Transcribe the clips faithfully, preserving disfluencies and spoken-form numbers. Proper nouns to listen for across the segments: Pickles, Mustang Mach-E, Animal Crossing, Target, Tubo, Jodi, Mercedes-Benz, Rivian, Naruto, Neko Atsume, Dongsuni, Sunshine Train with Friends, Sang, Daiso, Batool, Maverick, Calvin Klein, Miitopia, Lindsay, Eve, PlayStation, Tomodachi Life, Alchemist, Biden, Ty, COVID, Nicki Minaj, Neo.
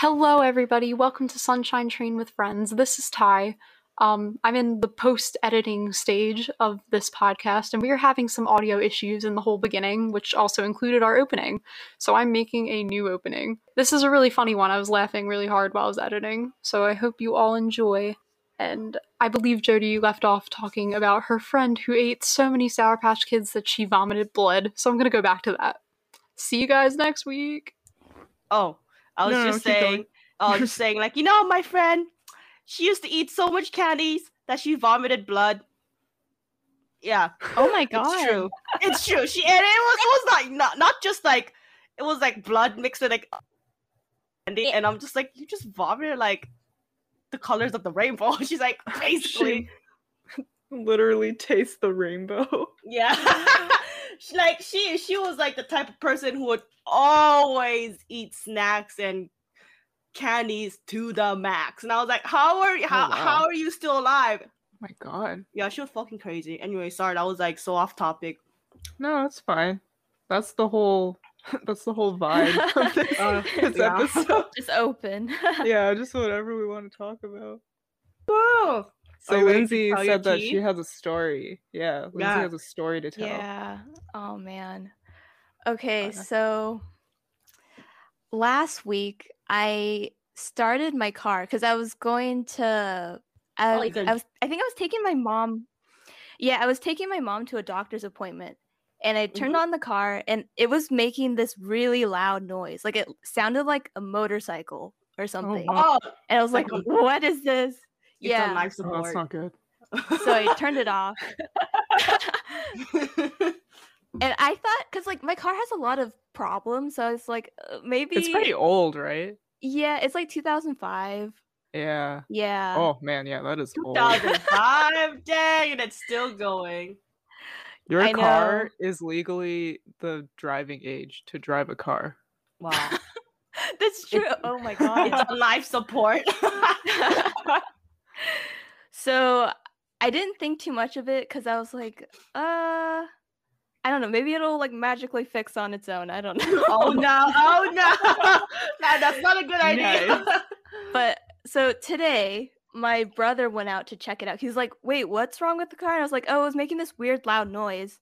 Hello everybody, welcome to Sunshine Train with Friends. This is Ty. Um, I'm in the post-editing stage of this podcast, and we are having some audio issues in the whole beginning, which also included our opening. So I'm making a new opening. This is a really funny one. I was laughing really hard while I was editing, so I hope you all enjoy. And I believe, Jodi, you left off talking about her friend who ate so many Sour Patch Kids that she vomited blood. So I'm gonna go back to that. See you guys next week. Oh, I was no, just no, saying, I was just saying, like, you know, my friend, she used to eat so much candies that she vomited blood. Yeah. Oh my god. It's true. It's true. She, and it was, it was like not, not just like, it was like blood mixed with like candy, and I'm just like, you just vomited like the colors of the rainbow. She's like, basically, she literally taste the rainbow. Yeah. Like she she was like the type of person who would always eat snacks and candies to the max, and I was like, how are you how, oh, wow. how are you still alive? Oh my god. Yeah, she was fucking crazy. Anyway, sorry, that was like so off topic. No, that's fine. That's the whole that's the whole vibe of this, uh, this yeah. episode. Just open. Yeah, just whatever we want to talk about. Cool. So oh, Lindsay said that she has a story. Yeah, Lindsay yeah. has a story to tell. Yeah. Oh, man. Okay, uh-huh. So last week I started my car because I was going to... I, oh, like, I, was, I think I was taking my mom... Yeah, I was taking my mom to a doctor's appointment. And I turned mm-hmm. on the car, and it was making this really loud noise. Like, it sounded like a motorcycle or something. Oh, wow. And I was like, what is this? It's yeah, on life support. Oh, that's not good. So I turned it off, and I thought, because like my car has a lot of problems, so I was like, uh, maybe it's pretty old, right? Yeah, it's like two thousand five. Yeah. Yeah. Oh man, yeah, that is old. two thousand five, dang, and it's still going. Your I car know. Is legally the driving age to drive a car. Wow, that's true. It's, oh my god, it's on life support. So I didn't think too much of it because I was like, uh, I don't know. Maybe it'll like magically fix on its own. I don't know. Oh no! Oh no! Nah, that's not a good idea. Nice. But so today, my brother went out to check it out. He's like, "Wait, what's wrong with the car?" And I was like, "Oh, it was making this weird loud noise."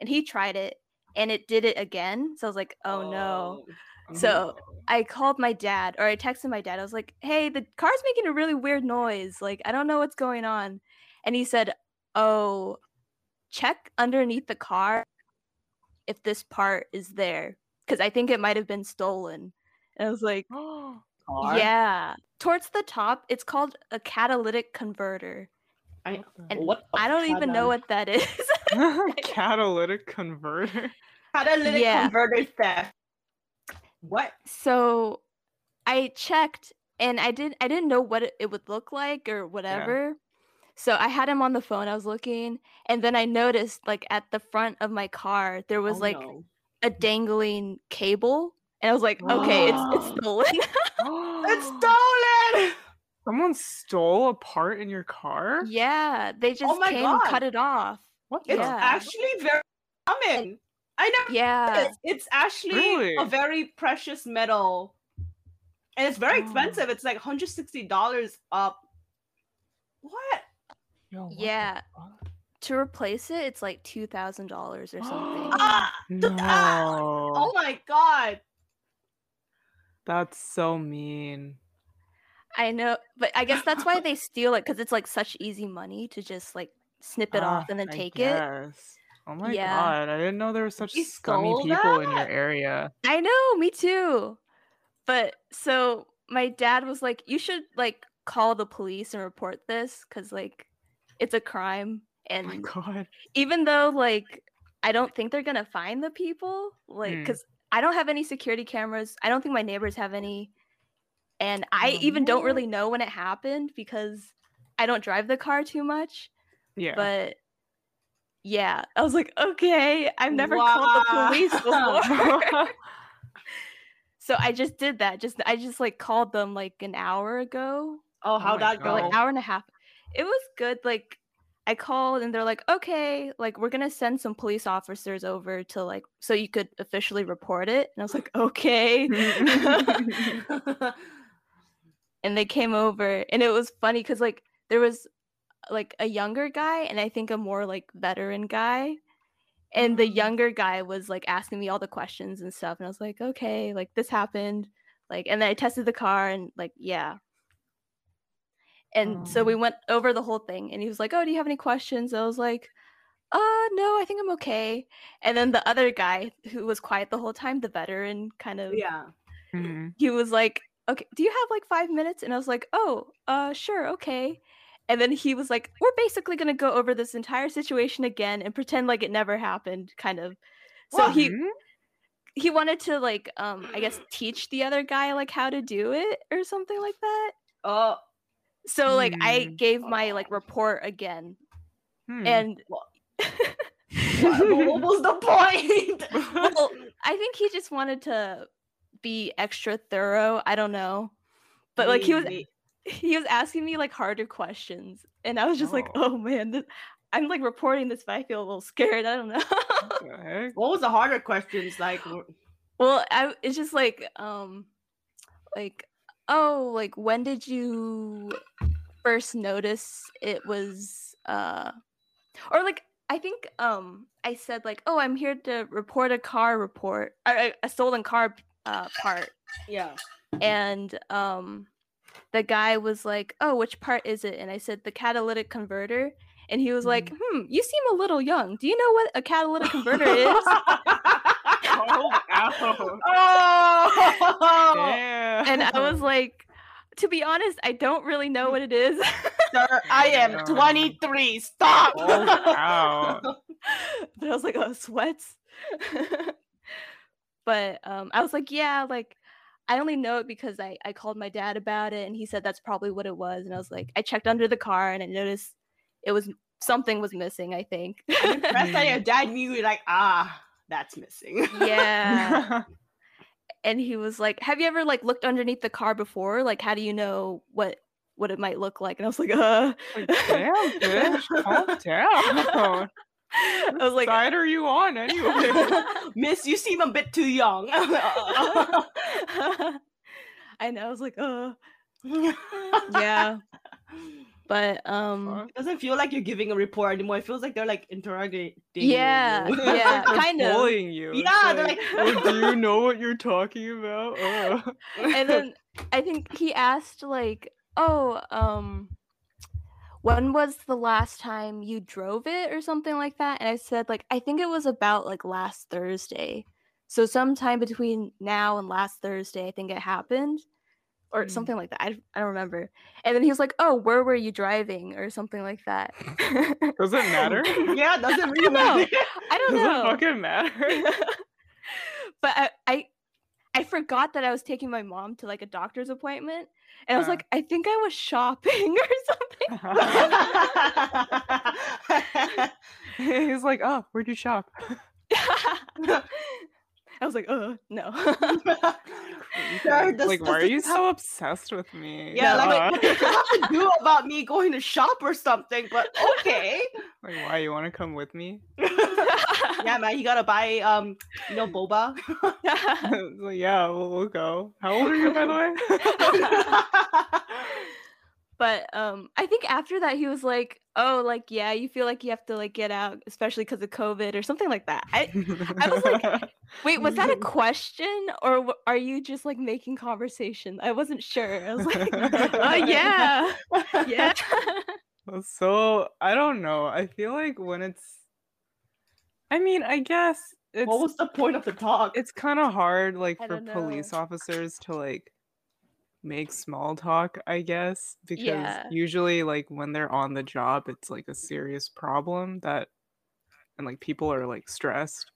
And he tried it, and it did it again. So I was like, "Oh, oh. no." So I called my dad, or I texted my dad. I was like, hey, the car's making a really weird noise. Like, I don't know what's going on. And he said, oh, check underneath the car if this part is there, because I think it might have been stolen. And I was like, oh, yeah. Towards the top, it's called a catalytic converter. I, and what I don't even know what that is. Catalytic converter? Catalytic yeah. converter theft. What? So I checked, and I didn't I didn't know what it, it would look like or whatever. Yeah. So I had him on the phone. I was looking, and then I noticed like at the front of my car there was oh, like no. a dangling cable, and I was like, oh. okay, it's it's stolen. It's stolen. Someone stole a part in your car? Yeah, they just oh came God. and cut it off. What? It's yeah. actually very common. And- I know. Yeah, it's, it's actually really? a very precious metal, and it's very oh. expensive. It's like one hundred sixty dollars up. What? Yo, what yeah. To replace it, it's like two thousand dollars or something. ah, no. ah, oh my god. That's so mean. I know, but I guess that's why they steal it, because it's like such easy money to just like snip it uh, off and then I take guess. it. Oh my yeah. god, I didn't know there were such you scummy people that? in your area. I know, me too. But so my dad was like, you should like call the police and report this, because like it's a crime. And oh my god. Even though like I don't think they're gonna find the people, like because hmm. I don't have any security cameras. I don't think my neighbors have any. And I oh. even don't really know when it happened because I don't drive the car too much. Yeah. But yeah, I was like, okay, I've never wow. called the police before. So I just did that. Just I just like called them like an hour ago. Oh, how'd that go? Like an hour and a half. It was good. Like I called and they're like, okay, like we're gonna send some police officers over to like so you could officially report it. And I was like, okay. and they came over, and it was funny because like there was like a younger guy and I think a more like veteran guy, and the younger guy was like asking me all the questions and stuff, and I was like, okay, like this happened, like, and then I tested the car and like, yeah. And Aww. So we went over the whole thing, and he was like, oh, do you have any questions? I was like, uh, no, I think I'm okay. And then the other guy who was quiet the whole time, the veteran kind of, yeah, mm-hmm. he was like, okay, do you have like five minutes? And I was like, oh, uh, sure, okay. And then he was like, we're basically going to go over this entire situation again and pretend like it never happened, kind of. So what? he he wanted to like, um, I guess, teach the other guy like how to do it or something like that. Oh. So like mm. I gave my like report again, hmm. and well, what was the point? Well, I think he just wanted to be extra thorough. I don't know, but like he was he was asking me like harder questions, and I was just oh. like, oh man, this, I'm like reporting this, but I feel a little scared. I don't know. Okay. What was the harder questions like? Well, I, it's just like um, like. oh, like, when did you first notice it was, uh, or, like, I think um, I said, like, oh, I'm here to report a car report, or a stolen car uh, part. Yeah. And um, the guy was like, oh, which part is it? And I said, the catalytic converter. And he was mm-hmm. like, hmm, you seem a little young. Do you know what a catalytic converter is? Oh, ow. Oh! Damn. And I was like, to be honest, I don't really know what it is. Sir, I am twenty-three. Stop! Oh, wow. But I was like, oh, sweats. But um, I was like, yeah, like, I only know it because I, I called my dad about it, and he said that's probably what it was. And I was like, I checked under the car, and I noticed it was something was missing, I think. I'm impressed that your dad knew, like, ah. that's missing. Yeah. And he was like, have you ever like looked underneath the car before? Like, how do you know what what it might look like? And I was like, uh damn, bitch, calm down. I was like, what side are you on anyway? Miss, you seem a bit too young. I know, I was like, uh yeah. But um, it doesn't feel like you're giving a report anymore. It feels like they're like interrogating. Yeah, you. yeah, kind of. Bullying you. Yeah, it's they're like, like oh, do you know what you're talking about? Oh. And then I think he asked like, oh, um, when was the last time you drove it or something like that? And I said like, I think it was about like last Thursday. So sometime between now and last Thursday, I think it happened. Or mm. something like that. I, I don't remember. And then he was like, oh, where were you driving? Or something like that. Does it matter? Yeah, does it really matter? I don't know. Does it fucking matter? But I, I I forgot that I was taking my mom to like a doctor's appointment. And I was uh. like, I think I was shopping or something. He was like, oh, where'd you shop? I was like, oh, no. Sir, this, like, this, why this, are you so obsessed with me? Yeah, uh-huh. Like, there's nothing to do about me going to shop or something, but okay. Like, why? You want to come with me? Yeah, man, you gotta buy, um, you know, boba. So, yeah, we'll, we'll go. How old are you, by the way? But um, I think after that, he was like, oh, like, yeah, you feel like you have to, like, get out, especially because of COVID or something like that. I, I was like, wait, was that a question or are you just, like, making conversation? I wasn't sure. I was like, oh, yeah. Yeah. So, I don't know. I feel like when it's, I mean, I guess it's. What was the point of the talk? It's kind of hard, like, for police officers to, like, make small talk, I guess, because yeah. usually like when they're on the job, it's like a serious problem that and like people are like stressed.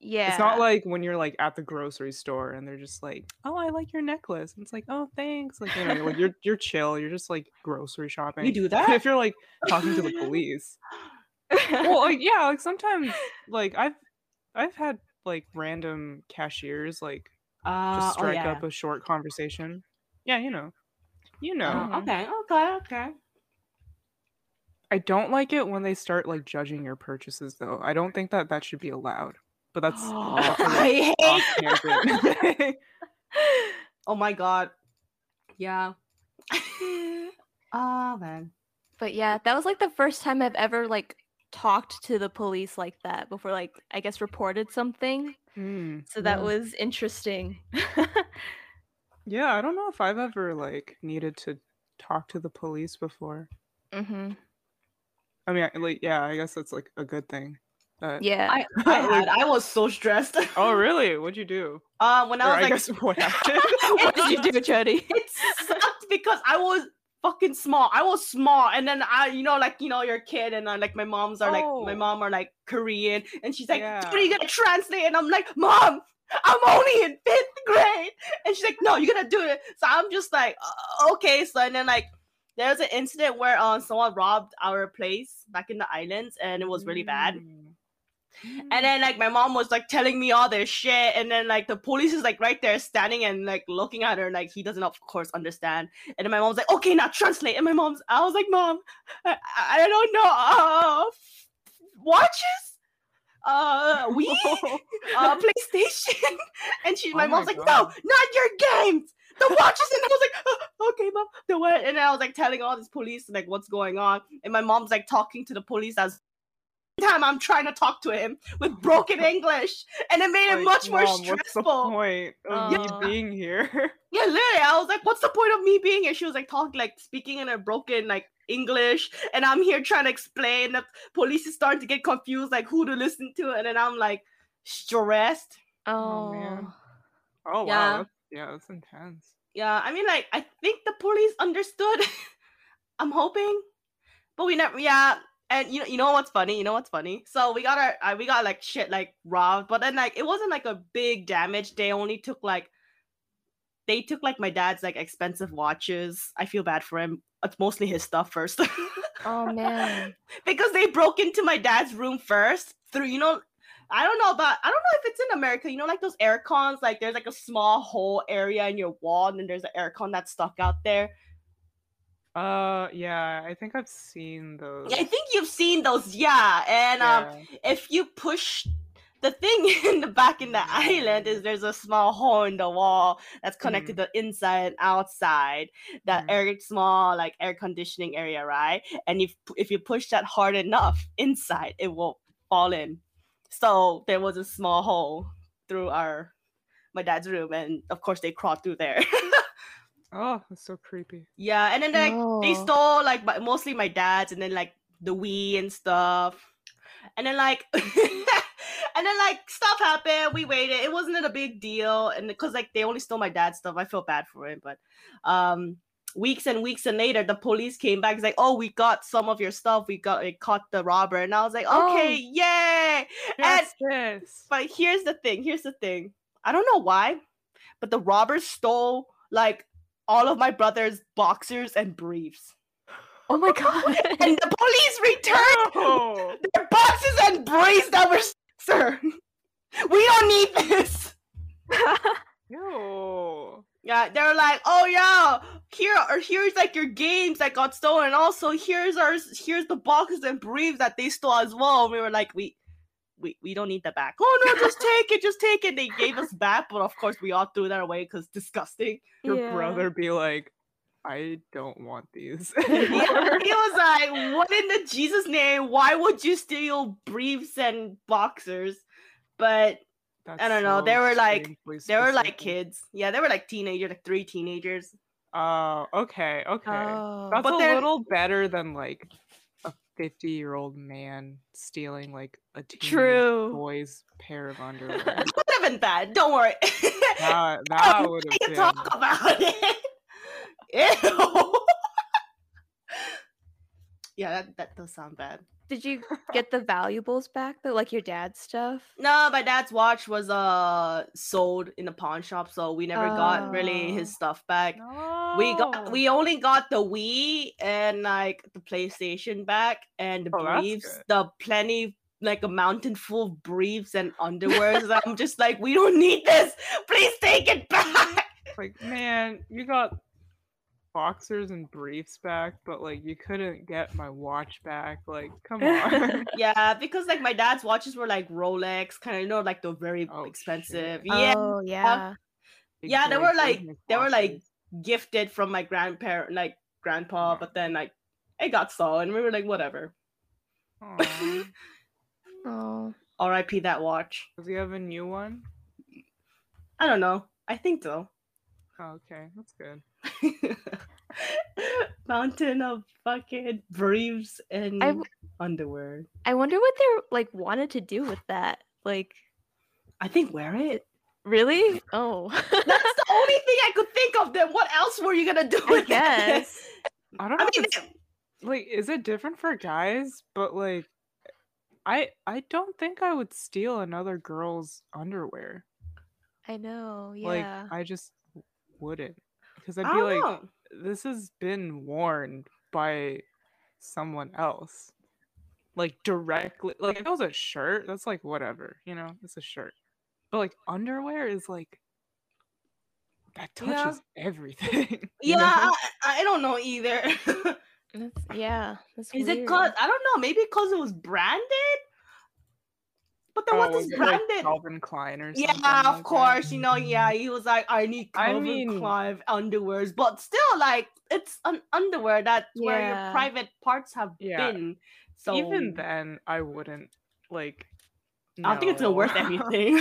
Yeah, it's not like when you're like at the grocery store and they're just like, oh, I like your necklace, and it's like, oh, thanks, like, you know, you're, like, you're you're chill, you're just like grocery shopping. You do that if you're like talking to the police. Well, like, yeah, like sometimes like I've I've had like random cashiers like uh, just strike oh, yeah. up a short conversation. Yeah, you know. You know. Oh, okay, okay, okay. I don't like it when they start, like, judging your purchases, though. I don't think that that should be allowed. But that's... Oh, that's I hate it. Oh, my God. Yeah. Oh man. But yeah, that was like the first time I've ever like talked to the police like that before, like I guess reported something. Mm, so that yeah. was interesting. Yeah, I don't know if I've ever like needed to talk to the police before. Mm-hmm. I mean, I, like, yeah, I guess that's like a good thing. Uh, yeah, I, I had. I was so stressed. Oh, really? What'd you do? Uh, when I or was I like, guess what happened? What did you do, Jodi? It sucked because I was fucking small. I was small, and then I, you know, like you know, you're a kid, and I, like my moms are oh. like, my mom are like Korean, and she's like, yeah. "What are you gonna translate?" And I'm like, "Mom, I'm only in fifth grade," and she's like, "No, you're gonna do it." So I'm just like, uh, "Okay." So and then like. There's an incident where um, someone robbed our place back in the islands, and it was really bad. Mm. And then, like, my mom was, like, telling me all this shit, and then, like, the police is, like, right there standing and, like, looking at her, like, he doesn't, of course, understand. And then my mom's like, okay, now translate. And my mom's, I was like, Mom, I, I don't know, uh, watches? Uh, Wii? uh, PlayStation? And she, my oh mom's my like, God. No, not your games! The watches, and I was like, oh, okay, Mom, the what? And I was like telling all this police like what's going on, and my mom's like talking to the police as time I'm trying to talk to him with broken English, and it made like, it much Mom, more stressful. What's the point of yeah. me being here? Yeah, literally, I was like, what's the point of me being here? She was like talking, like speaking in a broken like English, and I'm here trying to explain. The police is starting to get confused, like who to listen to, and then I'm like stressed. Oh, oh man. Oh yeah. Wow. Yeah, that's intense. Yeah, I mean, like, I think the police understood. I'm hoping, but we never. Yeah, and you know, you know what's funny? You know what's funny? So we got our, uh, we got like shit like robbed, but then like it wasn't like a big damage. They only took like, they took like my dad's like expensive watches. I feel bad for him. It's mostly his stuff first. Oh man! Because they broke into my dad's room first through, you know. I don't know about, I don't know if it's in America, you know, like those air cons, like there's like a small hole area in your wall and then there's an air con that's stuck out there. Uh, yeah, I think I've seen those. I think you've seen those, yeah. And yeah. um, if you push, the thing in the back in the island is there's a small hole in the wall that's connected mm. to the inside and outside, that mm. air, small like air conditioning area, right? And if, if you push that hard enough inside, it will fall in. So there was a small hole through our, my dad's room, and of course they crawled through there. Oh, that's so creepy. Yeah, and then like oh. they stole like mostly my dad's, and then like the Wii and stuff, and then like, and then like stuff happened. We waited. It wasn't a big deal, and because like they only stole my dad's stuff, I felt bad for him. But um, weeks and weeks and later, the police came back. It's like, oh, we got some of your stuff. We got, we caught the robber, and I was like, okay, oh. yay. Yes, and, yes. But here's the thing. Here's the thing. I don't know why, but the robbers stole like all of my brother's boxers and briefs. Oh my god! And the police returned no. their boxes and briefs that were. Sir, we don't need this. No. Yeah, they're like, oh yeah, here or here's like your games that got stolen. Also, here's our here's the boxes and briefs that they stole as well. And we were like, we. We, we don't need that back. Oh no, just take it, just take it. They gave us back, but of course we all threw that away because disgusting. Your yeah. brother be like, I don't want these. Yeah, he was like, what in the Jesus name? Why would you steal briefs and boxers? But that's I don't know. So they were like they were like kids. Yeah, they were like teenagers, like three teenagers. Oh, uh, okay, okay. Oh. That's but a they're... little better than like fifty-year-old man stealing like a teenage True. boy's pair of underwear. That would have been bad. Don't worry. That, that would have been. Talk about it. Ew. Yeah, that, that does sound bad. Did you get the valuables back though, like your dad's stuff? No, my dad's watch was uh sold in a pawn shop, so we never oh. got really his stuff back. No. We got we only got the Wii and like the PlayStation back, and the oh, briefs, the plenty like a mountain full of briefs and underwears. I'm just like, we don't need this. Please take it back. Like, man, you got boxers and briefs back, but like you couldn't get my watch back, like come on. Yeah, because like my dad's watches were like Rolex kind of, you know, like they're very oh, expensive shit. yeah oh yeah yeah they were like they were like gifted from my grandparent, like grandpa, but then like it got stolen. And we were like, whatever. Oh, R I P that watch. Does he have a new one? I don't know. I think so. Oh, okay, that's good. Mountain of fucking briefs and I w- underwear. I wonder what they like wanted to do with that. Like, I think wear it. Really? Oh, that's the only thing I could think of. Then what else were you gonna do with it? I don't know. I mean, it's, like, is it different for guys? But like, I I don't think I would steal another girl's underwear. I know. Yeah. Like, I just wouldn't, because I'd be like, know. This has been worn by someone else, like directly. Like, if it was a shirt, that's like whatever, you know, it's a shirt. But like underwear is like that touches yeah. everything. Yeah, know? I, I don't know either. That's, yeah, that's is weird. It cause I don't know? Maybe because it was branded. But then oh, what is branded? Like Calvin Klein or something. Yeah, of like course. That. You know, yeah, he was like, I need Calvin I mean, Klein underwears. But still, like, it's an underwear. That's yeah. where your private parts have yeah. been. So even then, I wouldn't, like, no. I don't think it's worth anything.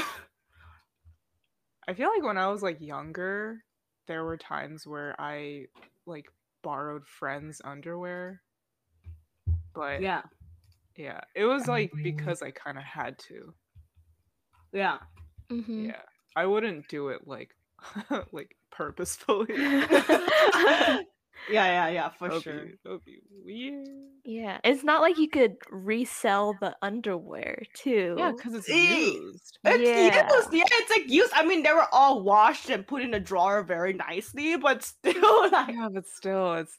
I feel like when I was, like, younger, there were times where I, like, borrowed friends' underwear. But... yeah. Yeah, it was like because I kind of had to. Yeah. Mm-hmm. Yeah, I wouldn't do it like, like purposefully. yeah, yeah, yeah, for that'd sure. Be, that'd be weird. Yeah, it's not like you could resell the underwear too. Yeah, because it's used. It's yeah. used. Yeah, it's like used. I mean, they were all washed and put in a drawer very nicely, but still, like. Yeah, but still, it's.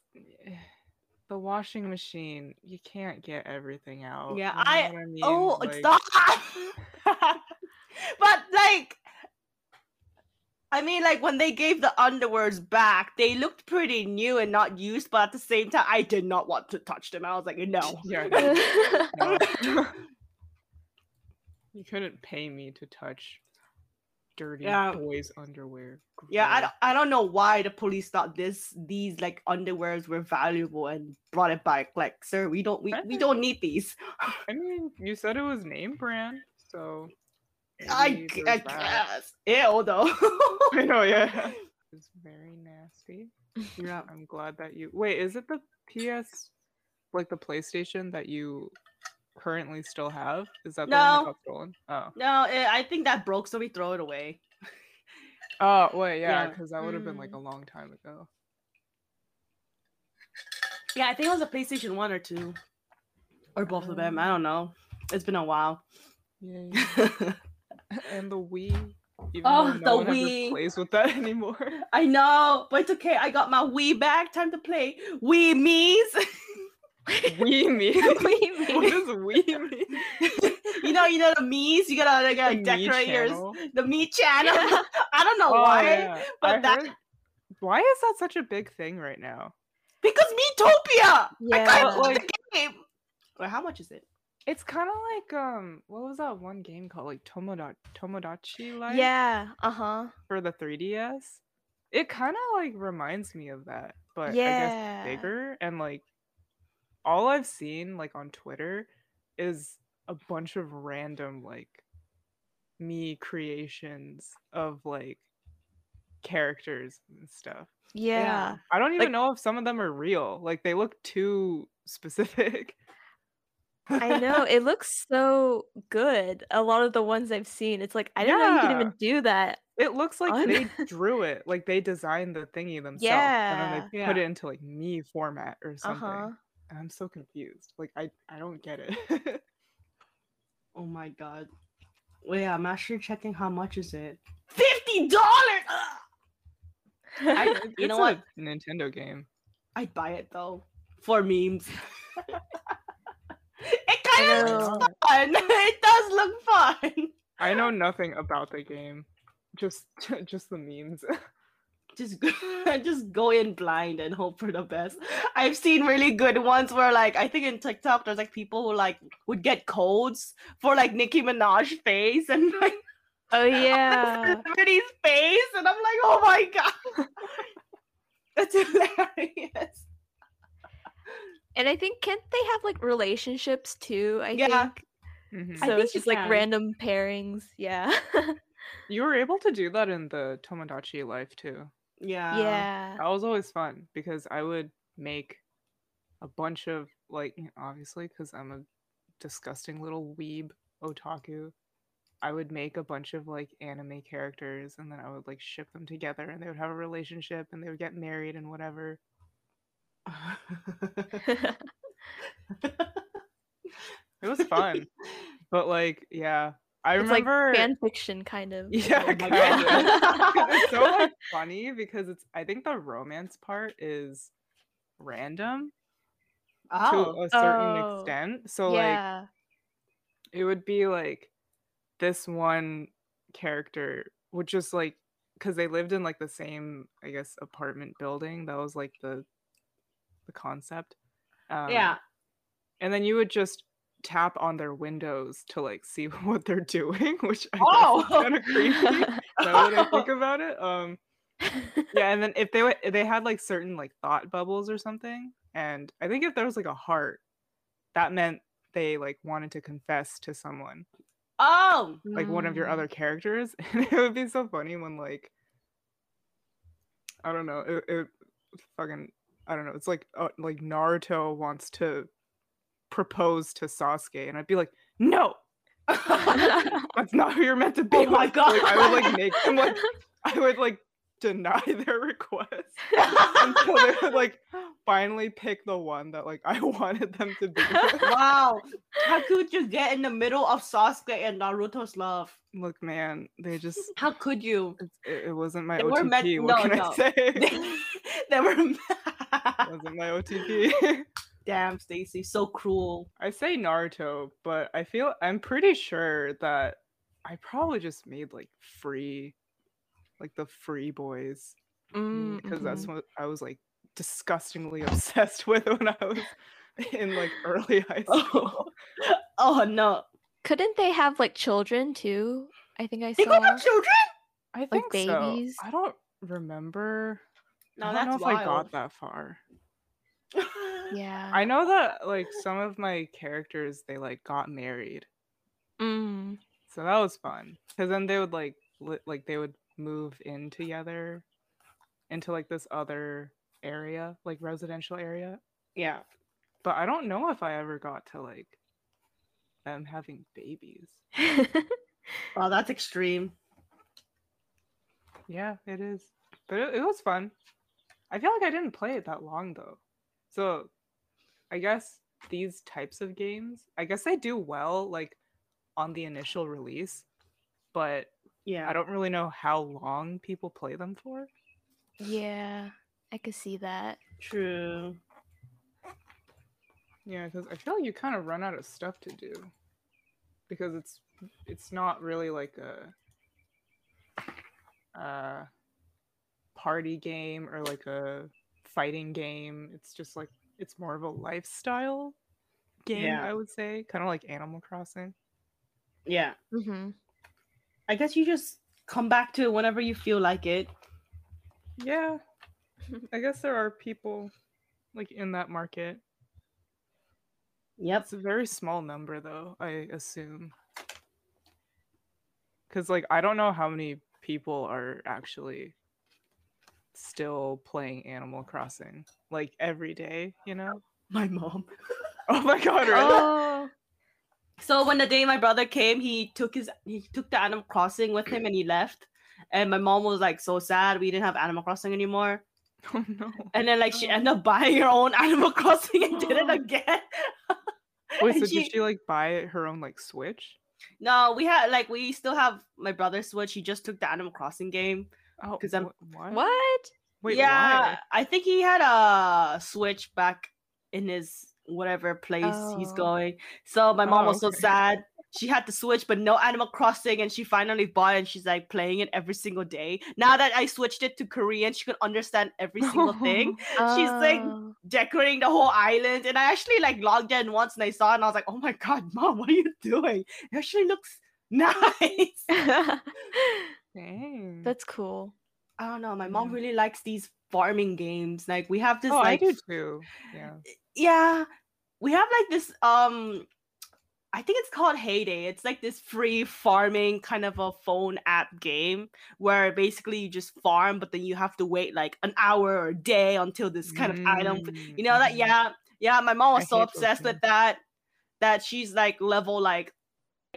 The washing machine, you can't get everything out. Yeah, you know I, I mean? Oh, like... stop. But like, I mean, like when they gave the underwears back, they looked pretty new and not used, but at the same time, I did not want to touch them. I was like, no. Yeah, no. No. You couldn't pay me to touch dirty yeah. boys' underwear. Gross. Yeah, I don't, I don't know why the police thought this these like underwears were valuable and brought it back. Like, sir, we don't we, we don't need these. I mean, you said it was name brand, so I, I guess. Ew, though. I know, yeah. It's very nasty. Yeah, I'm glad that you. Wait, is it the P S, like the PlayStation that you? Currently still have? Is that the no. one that got stolen? Oh. No, it, I think that broke, so we throw it away. Oh, wait, yeah, because yeah. that would have mm. been like a long time ago. Yeah, I think it was a PlayStation one or two. Or both um, of them, I don't know. It's been a while. Yeah. yeah. And the Wii. Even oh, no the Wii. Plays with that anymore. I know, but it's okay. I got my Wii back. Time to play Wii Me's. Wee me. Wee me. What is wee me? You know, you know the me's. You gotta, you gotta the decorate your the me channel. Yeah. I don't know oh, why, yeah. but I that. Heard... Why is that such a big thing right now? Because Miitopia. Yeah. I can't play like... the game. Well, how much is it? It's kind of like um, what was that one game called? Like Tomodachi Tomodachi Life. Yeah. Uh huh. For the three D S. It kind of like reminds me of that, but yeah. I guess bigger and like. All I've seen, like, on Twitter is a bunch of random, like, me creations of, like, characters and stuff. Yeah. yeah. I don't even like, know if some of them are real. Like, they look too specific. I know. It looks so good. A lot of the ones I've seen, it's like, I didn't yeah. know you could even do that. It looks like on... they drew it. Like, they designed the thingy themselves. Yeah. And then they yeah. put it into, like, me format or something. Uh-huh. I'm so confused. Like, I, I don't get it. Oh my god. Well, yeah, I'm actually checking how much is it. fifty dollars! I, you know what? A Nintendo game. I'd buy it, though. For memes. It kind of looks fun. It does look fun. I know nothing about the game. Just, just the memes. Just, just go in blind and hope for the best. I've seen really good ones where, like, I think in TikTok there's like people who like would get codes for like Nicki Minaj face and like, oh yeah, celebrity's face, and I'm like, oh my god. It's hilarious. And I think, can't they have like relationships too? I yeah. think. Mm-hmm. So I think it's just like can. random pairings. Yeah. You were able to do that in the Tomodachi Life too. Yeah. Yeah. That was always fun because I would make a bunch of, like, obviously because I'm a disgusting little weeb otaku, I would make a bunch of like anime characters and then I would like ship them together and they would have a relationship and they would get married and whatever. It was fun. But like, yeah, I it's remember like fan fiction kind of. Yeah, oh kind of. It's so like funny because it's, I think the romance part is random oh. to a certain oh. extent. So yeah. like it would be like this one character would just like, because they lived in like the same, I guess, apartment building. That was like the the concept. Um, yeah. And then you would just tap on their windows to like see what they're doing, which I oh. guess is kind of creepy. Now that I think about it. Um, yeah, and then if they w- they had like certain like thought bubbles or something, and I think if there was like a heart, that meant they like wanted to confess to someone. Oh, like one of your other characters. And it would be so funny when like, I don't know, it, it fucking, I don't know. It's like uh, like Naruto wants to propose to Sasuke, and I'd be like, no, that's not who you're meant to be. Oh my god! Like, I would like make them like, I would like deny their request until they would like finally pick the one that like I wanted them to be. Wow, how could you get in the middle of Sasuke and Naruto's love? Look, man, they just how could you? It, it wasn't my they O T P. Meant... What no, can no. I say? They, they were. It wasn't my O T P. Damn, Stacey, so cruel. I say Naruto, but I feel I'm pretty sure that I probably just made like free, like the free boys, mm-hmm. because that's what I was like disgustingly obsessed with when I was in like early high school. Oh, oh no! Couldn't they have like children too? I think I saw. They could have children. I think like babies. So. I don't remember. No, I don't that's know if wild. I got that far. Yeah, I know that like some of my characters they like got married, mm. so that was fun because then they would like li- like they would move in together into like this other area, like residential area. Yeah, but I don't know if I ever got to like them having babies. Wow, that's extreme. Yeah, it is, but it, it was fun. I feel like I didn't play it that long though. So, I guess these types of games, I guess they do well, like, on the initial release, but yeah, I don't really know how long people play them for. Yeah, I could see that. True. Yeah, because I feel like you kind of run out of stuff to do, because it's it's not really like a uh, party game or like a fighting game. It's just like it's more of a lifestyle game, yeah. I would say, kind of like Animal Crossing. Yeah. Mm-hmm. I guess you just come back to it whenever you feel like it. Yeah. I guess there are people like in that market. Yep. It's a very small number though, I assume. Because like I don't know how many people are actually still playing Animal Crossing like every day, you know? My mom. Oh my god, really? Oh. So when the day my brother came, he took his he took the Animal Crossing with him and he left. And my mom was like so sad we didn't have Animal Crossing anymore. Oh no. And then like she ended up buying her own Animal Crossing and did it again. Wait, so she... did she like buy her own like Switch? No, we had like we still have my brother's Switch. He just took the Animal Crossing game. Oh, because I'm what? what? Wait, yeah, why? I think he had a Switch back in his whatever place oh. he's going. So my mom oh, was so okay. sad. She had the Switch, but no Animal Crossing, and she finally bought it. And she's like playing it every single day. Now that I switched it to Korean, she could understand every single thing. Oh. She's like decorating the whole island, and I actually like logged in once and I saw it, and I was like, "Oh my god, mom, what are you doing? It actually looks nice." Dang. That's cool. I don't know. My mom yeah. really likes these farming games. Like we have this. Oh, like, I do too. Yeah. Yeah, we have like this. Um, I think it's called Hey Day. It's like this free farming kind of a phone app game where basically you just farm, but then you have to wait like an hour or a day until this kind of mm. item. You know that? Yeah, yeah. My mom was I so obsessed with that that she's like level like.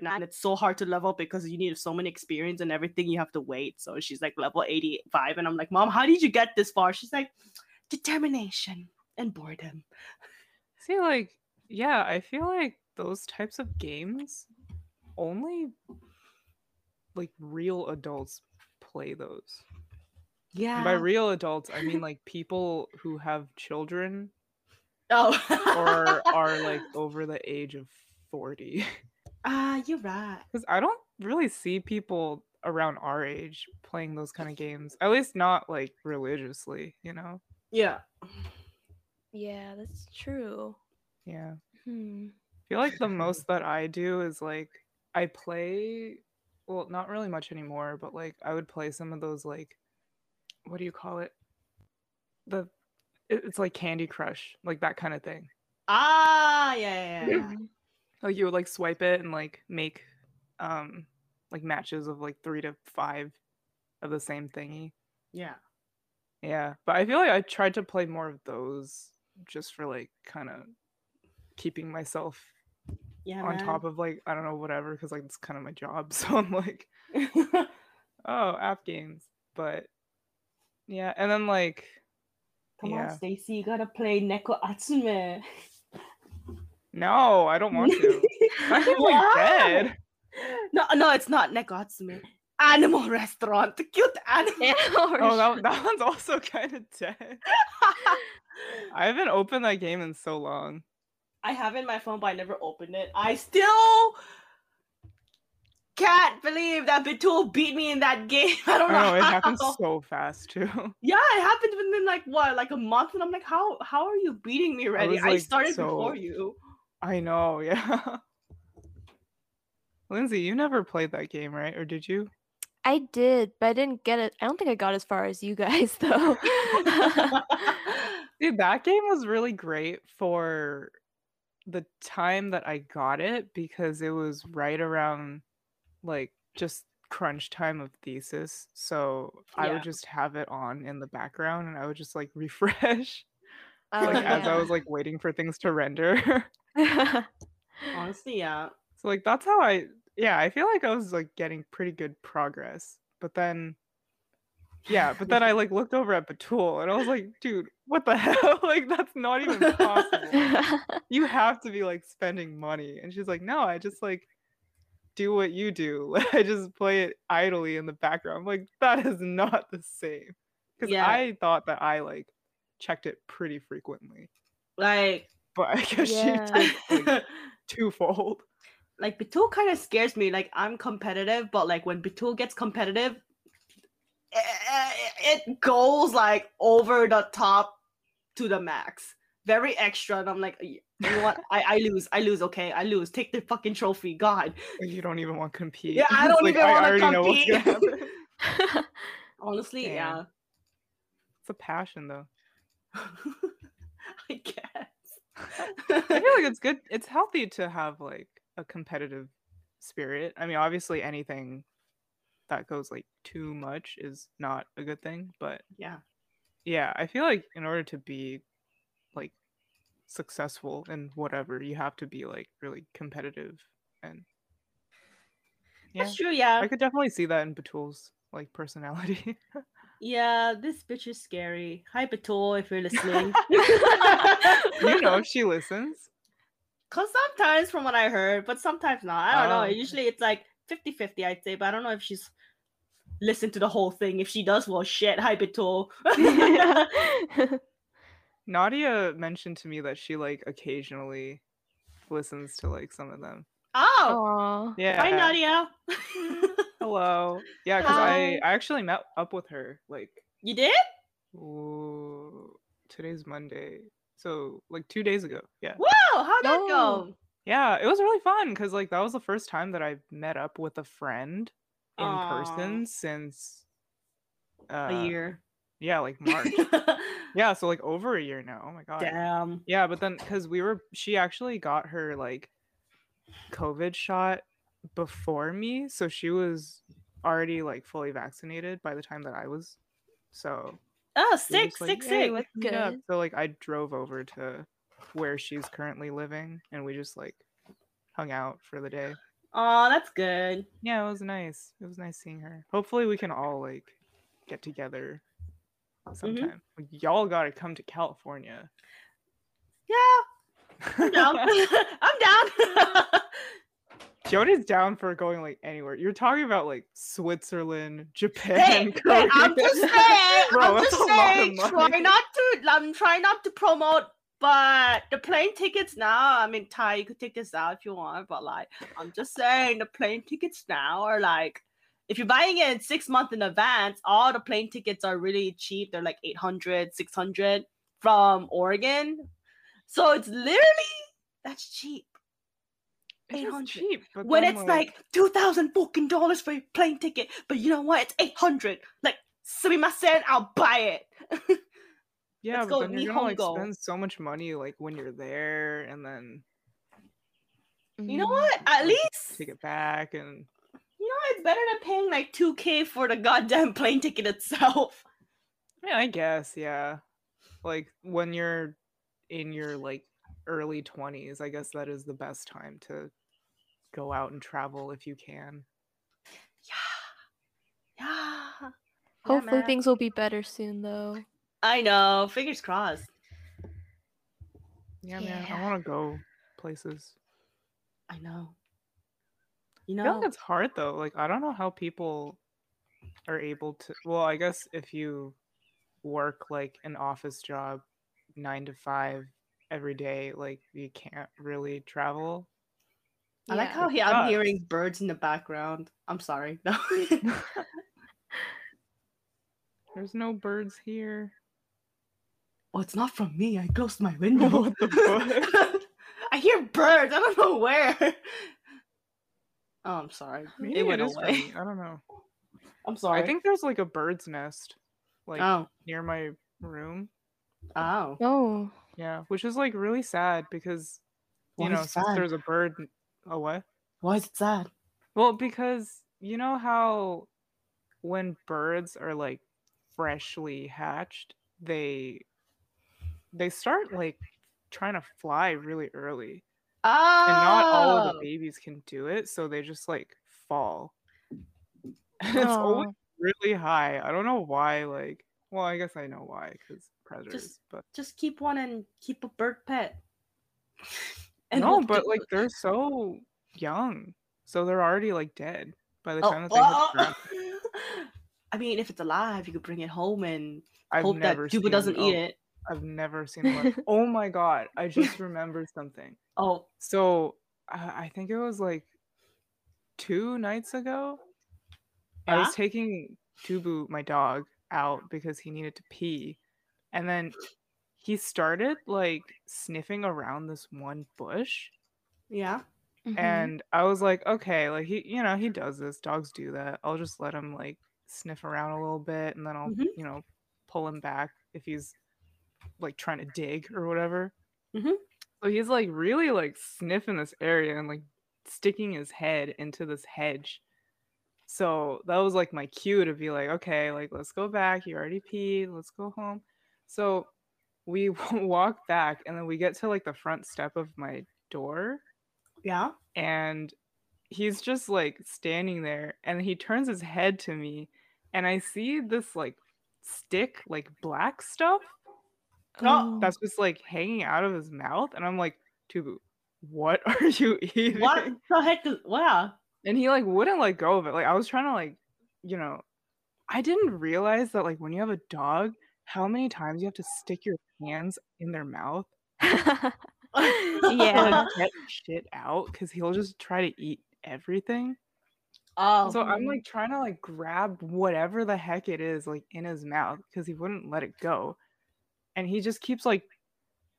And it's so hard to level because you need so many experience and everything. You have to wait. So she's like level eighty-five, and I'm like, Mom, how did you get this far? She's like, determination and boredom. See, like, yeah, I feel like those types of games only like real adults play those. Yeah. And by real adults, I mean like people who have children, oh, or are like over the age of forty. Ah, uh, you're right. Because I don't really see people around our age playing those kind of games. At least not, like, religiously, you know? Yeah. Yeah, that's true. Yeah. Hmm. I feel like the most that I do is, like, I play... Well, not really much anymore, but, like, I would play some of those, like... What do you call it? The... It's like Candy Crush. Like, that kind of thing. Ah, yeah, yeah, yeah. Oh, you would like swipe it and like make um like matches of like three to five of the same thingy. Yeah. Yeah. But I feel like I tried to play more of those just for like kind of keeping myself yeah, on man. top of like, I don't know, whatever, because like it's kind of my job. So I'm like, oh, app games. But yeah. And then like, come yeah. on, Stacey, you gotta play Neko Atsume. No, I don't want to. I think we're wow. dead. No, no, it's not Neko Atsume. Animal Restaurant. The cute animal. Oh, that, that one's also kind of dead. I haven't opened that game in so long. I have it in my phone, but I never opened it. I still can't believe that Batool beat me in that game. I don't know. Oh, it how. happened so fast too. Yeah, it happened within like what, like a month, and I'm like, how how are you beating me already? I, was, like, I started so... before you. I know, yeah. Lindsay, you never played that game, right? Or did you? I did, but I didn't get it. I don't think I got as far as you guys, though. Dude, that game was really great for the time that I got it because it was right around, like, just crunch time of thesis. So yeah. I would just have it on in the background and I would just, like, refresh oh, like yeah. as I was, like, waiting for things to render. Honestly, yeah. So like that's how I yeah, I feel like I was like getting pretty good progress. But then yeah, but then I like looked over at Batool and I was like, dude, what the hell? Like that's not even possible. You have to be like spending money. And she's like, no, I just like do what you do. I just play it idly in the background. I'm like, that is not the same. Because yeah. I thought that I like checked it pretty frequently. Like But I guess yeah. she did like, twofold. Like, Batool kind of scares me. Like, I'm competitive, but, like, when Batool gets competitive, it, it goes, like, over the top to the max. Very extra. And I'm like, you know what? I, I lose. I lose, okay? I lose. Take the fucking trophy. God. You don't even want to compete. Yeah, I don't like, even want to compete. Know what's gonna happen. Honestly, Damn. yeah. It's a passion, though. I guess. I feel like it's good. It's healthy to have like a competitive spirit. I mean, obviously, anything that goes like too much is not a good thing. But yeah, yeah, I feel like in order to be like successful in whatever, you have to be like really competitive. And yeah, that's true. Yeah, I could definitely see that in Batool's like personality. Yeah, this bitch is scary. Hi, Batool, if you're listening. You know if she listens. Because sometimes, from what I heard, but sometimes not. I don't oh. know. Usually it's like fifty-fifty, I'd say. But I don't know if she's listened to the whole thing. If she does, well, shit. Hi, Batool. Nadia mentioned to me that she, like, occasionally listens to, like, some of them. Oh! Aww. Yeah. Hi, Nadia. Hello. Yeah, because I, I actually met up with her. Like you did? Ooh, today's Monday, so like two days ago. Yeah. Whoa! How'd that oh. go? Yeah, it was really fun because like that was the first time that I met up with a friend in Aww. person since uh, a year. Yeah, like March. Yeah, so like over a year now. Oh my god. Damn. Yeah, but then because we were, she actually got her like COVID shot before me, so she was already like fully vaccinated by the time that I was. So. Oh, sick, sick, sick. What's good? Yeah. So like I drove over to where she's currently living, and we just like hung out for the day. Oh, that's good. Yeah, it was nice. It was nice seeing her. Hopefully, we can all like get together sometime. Mm-hmm. Like, y'all gotta come to California. Yeah, I'm down. I'm down. Jodi's down for going like anywhere. You're talking about like Switzerland, Japan, hey, Korea. Hey, I'm just saying. Bro, I'm just saying. Try not to. I'm trying not to promote. But the plane tickets now, I mean, Ty, you could take this out if you want, but like, I'm just saying the plane tickets now are like, if you're buying it six months in advance, all the plane tickets are really cheap. They're like eight hundred, six hundred from Oregon. So it's literally, that's cheap. It's cheap. But when it's like, like two thousand fucking dollars for your plane ticket, but you know what? It's eight hundred. Like, sumimasen, I'll buy it. Yeah, Let's but go, then you're gonna like spend so much money like when you're there, and then you know what? At least take it back, and you know it's better than paying like two K for the goddamn plane ticket itself. Yeah, I guess. Yeah, like when you're in your like early twenties, I guess that is the best time to go out and travel if you can. Yeah, yeah. Hopefully yeah, things will be better soon, though. I know. Fingers crossed. Yeah, man. Yeah. I want to go places. I know. You know, I feel like it's hard though. Like, I don't know how people are able to. Well, I guess if you work like an office job, nine to five every day, like you can't really travel. Yeah. I like how he, I'm hearing birds in the background. I'm sorry. No. There's no birds here. Oh, it's not from me. I closed my window. What the fuck? I hear birds. I don't know where. Oh, I'm sorry. Maybe it went it away. I don't know. I'm sorry. I think there's like a bird's nest, like oh. near my room. Oh. Oh. Yeah, which is like really sad because, you Why know, since there's a bird. Oh, what? Why is it sad? Well, because you know how when birds are like freshly hatched, they. They start like trying to fly really early. Oh. And not all of the babies can do it, so they just like fall. Oh. It's always really high. I don't know why. Like, well, I guess I know why, because predators. Just, but just keep one and keep a bird pet. And no, we'll but do- like they're so young, so they're already like dead by the oh. time that they oh. have I mean, if it's alive, you could bring it home and I've hope that Dubu doesn't eat it. I've never seen one. Oh my god! I just remembered something. Oh, so uh, I think it was like two nights ago. Yeah? I was taking Tubo, my dog, out because he needed to pee, and then he started like sniffing around this one bush. Yeah. Mm-hmm. And I was like, okay, like he, you know, he does this. Dogs do that. I'll just let him like sniff around a little bit, and then I'll, mm-hmm. you know, pull him back if he's like trying to dig or whatever. Mm-hmm. So he's like really like sniffing this area and like sticking his head into this hedge. So that was like my cue to be like, okay, like let's go back. You already peed. Let's go home. So we walk back and then we get to like the front step of my door. Yeah. And he's just like standing there and he turns his head to me and I see this like stick, like black stuff. No, oh. That's just like hanging out of his mouth, and I'm like, Tubu, what are you eating? What the heck is wow? And he like wouldn't let go of it. Like I was trying to like, you know, I didn't realize that like when you have a dog, how many times you have to stick your hands in their mouth. Yeah, like, get shit out because he'll just try to eat everything. Oh, so I'm like trying to like grab whatever the heck it is like in his mouth because he wouldn't let it go. And he just keeps like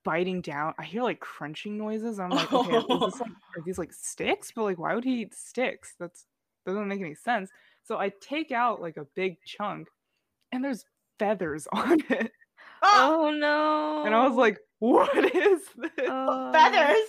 biting down. I hear like crunching noises. And I'm like, okay, oh. is this, like, are these like sticks? But like, why would he eat sticks? That's doesn't make any sense. So I take out like a big chunk, and there's feathers on it. Oh, oh no. And I was like, what is this? Uh... Feathers?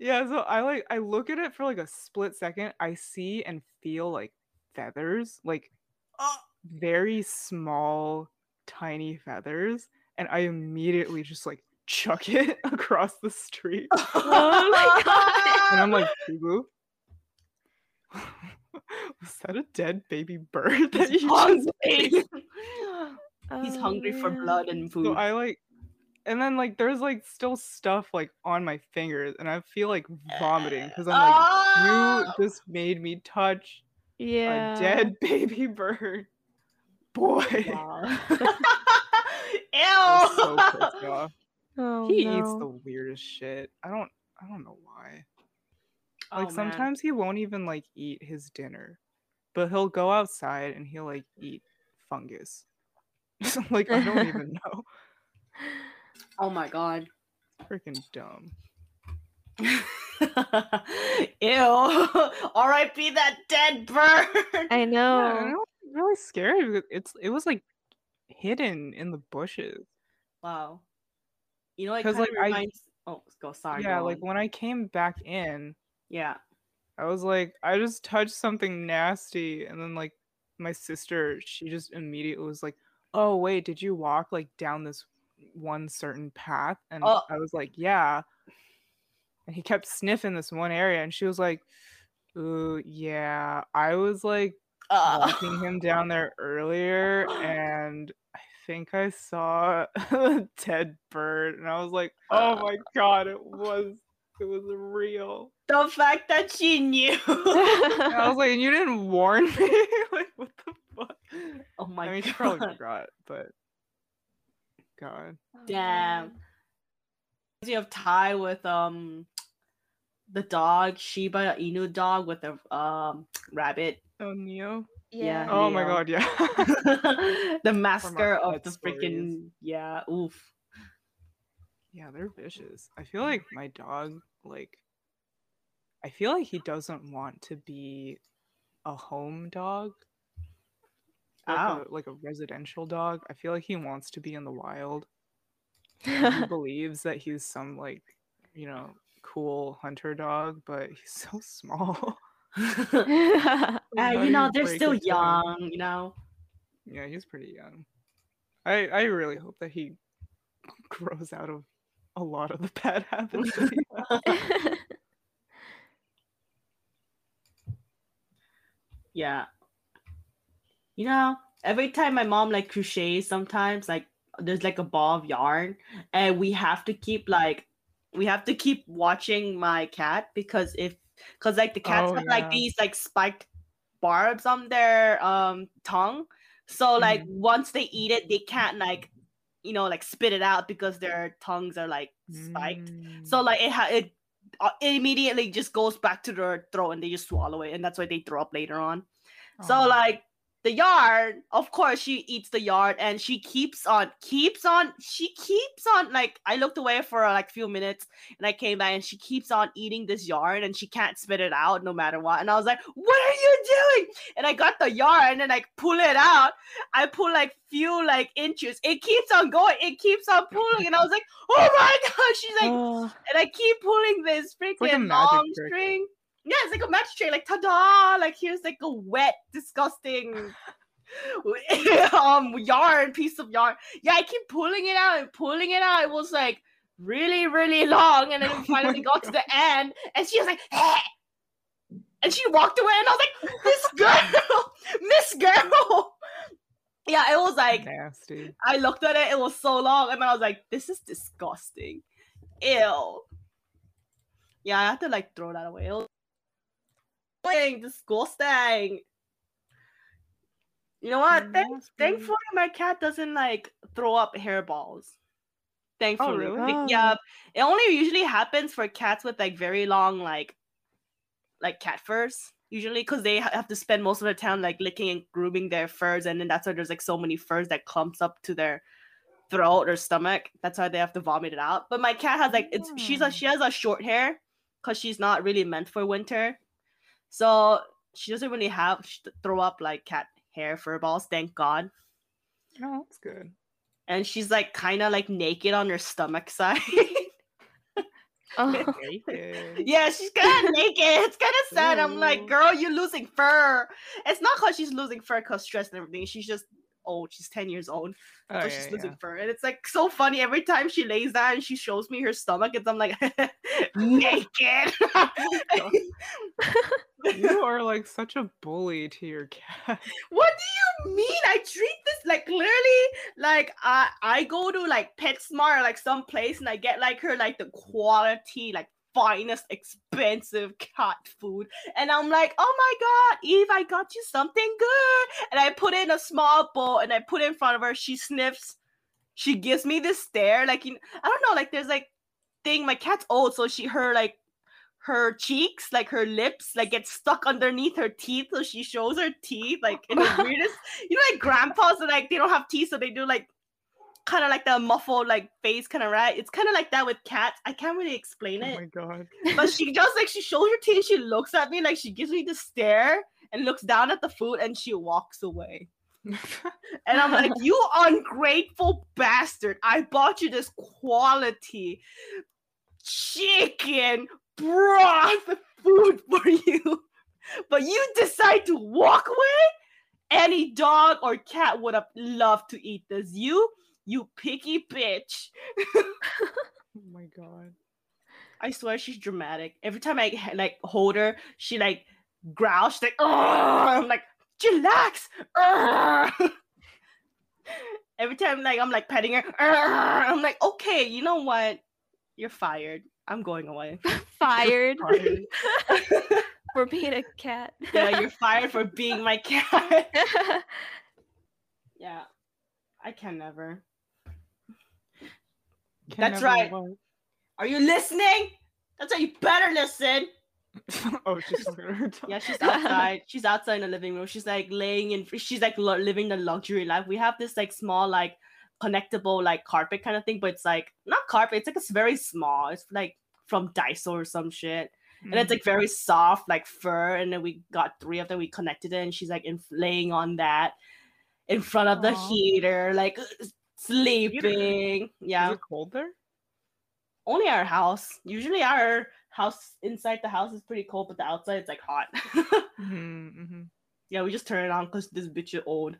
Yeah, so I like I look at it for like a split second. I see and feel like feathers, like oh. very small, tiny feathers, and I immediately just like chuck it across the street. Oh my god! And I'm like, Tubu, was that a dead baby bird that He's you hungry. Just oh, He's hungry yeah. for blood and food. So I like. And then, like, there's, like, still stuff, like, on my fingers. And I feel like vomiting. Because I'm like, oh! You just made me touch yeah. a dead baby bird. Boy. Wow. Ew. So pissed off. Oh, he no. eats the weirdest shit. I don't I don't know why. Like, oh, sometimes man. He won't even, like, eat his dinner. But he'll go outside and he'll, like, eat fungus. Like, I don't even know. Oh my god. Freaking dumb. Ew. R I P that dead bird. I know. Yeah, it was really scary because it's it was like hidden in the bushes. Wow. You know, like, kind like of reminds... I, oh go sorry. Yeah, go like on. When I came back in, yeah. I was like, I just touched something nasty, and then like my sister, she just immediately was like, oh wait, did you walk like down this one certain path? And oh. I was like, yeah. And he kept sniffing this one area, and she was like, ooh, yeah, I was like uh. walking him down there earlier, and I think I saw a dead bird, and I was like, oh my god, it was it was real. The fact that she knew. I was like, and you didn't warn me? Like, what the fuck? Oh my god. I mean, she probably forgot, but god damn. You have Ty with um the dog Shiba Inu dog with a um rabbit. Oh, Neo. Yeah. yeah oh Neo. My god, yeah. The master of the stories. Freaking yeah. Oof. Yeah, they're vicious. I feel like my dog, like, I feel like he doesn't want to be a home dog. Like, oh. a, like a residential dog. I feel like he wants to be in the wild. He believes that he's some, like, you know, cool hunter dog, but he's so small. uh, you know, they're still young, time. You know. Yeah, he's pretty young. I I really hope that he grows out of a lot of the bad habits. Yeah. You know, every time my mom, like, crochets sometimes, like, there's, like, a ball of yarn, and we have to keep, like, we have to keep watching my cat, because if, because, like, the cats oh, have, yeah. like, these, like, spiked barbs on their um tongue, so, like, mm-hmm. once they eat it, they can't, like, you know, like, spit it out because their tongues are, like, spiked. Mm. So, like, it, ha- it, uh, it immediately just goes back to their throat, and they just swallow it, and that's why they throw up later on. Oh. So, like, the yarn, of course, she eats the yarn, and she keeps on, keeps on, she keeps on, like, I looked away for, like, a few minutes, and I came back, and she keeps on eating this yarn, and she can't spit it out no matter what, and I was like, what are you doing? And I got the yarn, and I pull it out, I pull, like, few, like, inches, it keeps on going, it keeps on pulling, and I was like, oh my god, she's like, oh. And I keep pulling this freaking like long trick. String. Yeah, it's like a match tray, like ta-da! Like here's like a wet, disgusting um yarn, piece of yarn. Yeah, I keep pulling it out and pulling it out. It was like really, really long, and then oh finally got God. To the end, and she was like, eh! And she walked away, and I was like, this girl, this girl. Yeah, it was like nasty. I looked at it; it was so long, and I was like, this is disgusting. Ew. Yeah, I had to like throw that away. It was- disgusting. You know what? Thank- thankfully, my cat doesn't like throw up hairballs. Thankfully, oh, really? Like, yeah. It only usually happens for cats with like very long, like, like cat furs. Usually, because they have to spend most of the time like licking and grooming their furs, and then that's why there's like so many furs that clumps up to their throat or stomach. That's why they have to vomit it out. But my cat has like it's yeah. she's a, she has a short hair because she's not really meant for winter. So she doesn't really have she throw up like cat hair fur balls, thank God. Oh, that's good. And she's like kind of like naked on her stomach side. Oh. Yeah, she's kind of naked. It's kind of sad. Ooh. I'm like, girl, you're losing fur. It's not because she's losing fur because stress and everything. She's just old. She's ten years old. Oh, so yeah, she's losing yeah. fur. And it's like so funny. Every time she lays down and she shows me her stomach, and I'm like, naked. You are like such a bully to your cat. What do you mean? I treat this like clearly like I I go to like PetSmart or like some place and I get like her like the quality like finest expensive cat food and I'm like, oh my god, Eve, I got you something good, and I put in a small bowl and I put it in front of her. She sniffs. She gives me this stare like, in, I don't know, like there's like thing. My cat's old, so she her like. her cheeks, like her lips, like get stuck underneath her teeth, so she shows her teeth, like in the weirdest, you know, like grandpas are like, they don't have teeth, so they do like, kind of like the muffled like face, kind of right? It's kind of like that with cats. I can't really explain it. Oh my god. But she just like, she shows her teeth, she looks at me, like she gives me the stare, and looks down at the food, and she walks away. And I'm like, you ungrateful bastard, I bought you this quality chicken brought the food for you, but you decide to walk away. Any dog or cat would have loved to eat this. You, you picky bitch. Oh my god! I swear she's dramatic. Every time I like hold her, she like growls. She's like, "Ugh!" I'm like, "Relax." Ugh! Every time like I'm like petting her, "Ugh!" I'm like, "Okay, you know what? You're fired. I'm going away." Fired. fired. For being a cat. Yeah, you're fired for being my cat. Yeah. I can never. Can That's never right. Work. Are you listening? That's how you better listen. Oh, she's yeah, she's outside. She's outside in the living room. She's like laying in, she's like lo- living the luxury life. We have this like small, like, connectable like carpet kind of thing, but it's like not carpet, it's like it's very small, it's like from Daiso or some shit, and mm-hmm. it's like very soft like fur, and then we got three of them, we connected it, and she's like in- laying on that in front of the Aww. heater, like sleeping. Yeah. Is it cold there? Only our house. Usually our house, inside the house is pretty cold, but the outside it's like hot. Mm-hmm, mm-hmm. Yeah, we just turn it on because this bitch is old.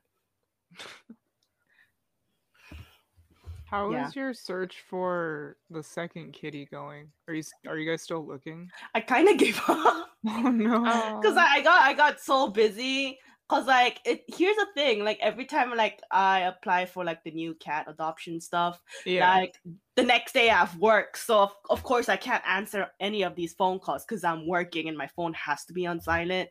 How yeah. is your search for the second kitty going? Are you are you guys still looking? I kind of gave up. Oh no! Because I, I got I got so busy. Cause like it, here's the thing. Like every time like I apply for like the new cat adoption stuff, yeah. like the next day I have work, so of, of course I can't answer any of these phone calls because I'm working and my phone has to be on silent.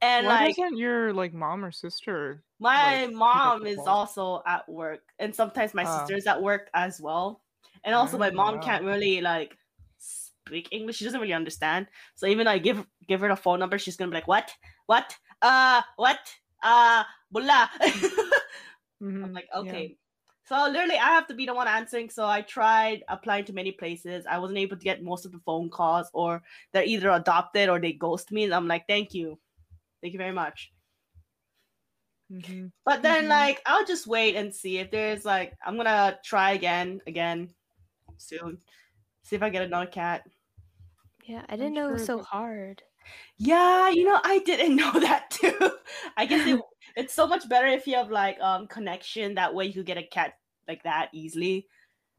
And Why like, isn't your like mom or sister? My like, mom is also at work, and sometimes my uh, sister's at work as well. And also, my mom know. can't really like speak English; she doesn't really understand. So even I give give her the phone number, she's gonna be like, "What? What? Uh, what? Uh, bula." Mm-hmm. I'm like, okay. Yeah. So literally, I have to be the one answering. So I tried applying to many places. I wasn't able to get most of the phone calls, or they're either adopted or they ghost me. And I'm like, thank you, thank you very much. Mm-hmm. But then mm-hmm. like I'll just wait and see if there's like, I'm gonna try again again soon, see if I get another cat. Yeah, I didn't I'm know sure. it was so hard. Yeah, you know, I didn't know that too. I guess it, it's so much better if you have like um connection, that way you could get a cat like that easily.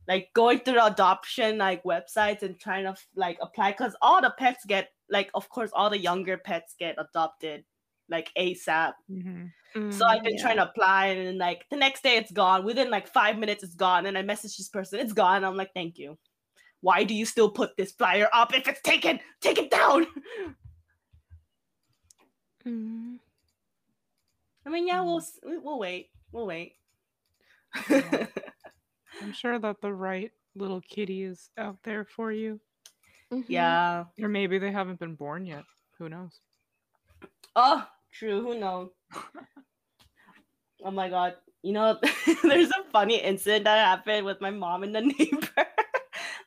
Like going through the adoption like websites and trying to like apply, because all the pets get like, of course all the younger pets get adopted like ASAP. Mm-hmm. Mm, so I've been yeah. trying to apply, and then like the next day it's gone. Within like five minutes it's gone, and I message this person, it's gone. I'm like, thank you. Why do you still put this flyer up if it's taken? Take it down. Mm. I mean, yeah, we'll we'll wait, we'll wait. Yeah. I'm sure that the right little kitty is out there for you. Mm-hmm. Yeah, or maybe they haven't been born yet. Who knows? Oh, true. Who knows? Oh my god! You know, there's a funny incident that happened with my mom and the neighbor,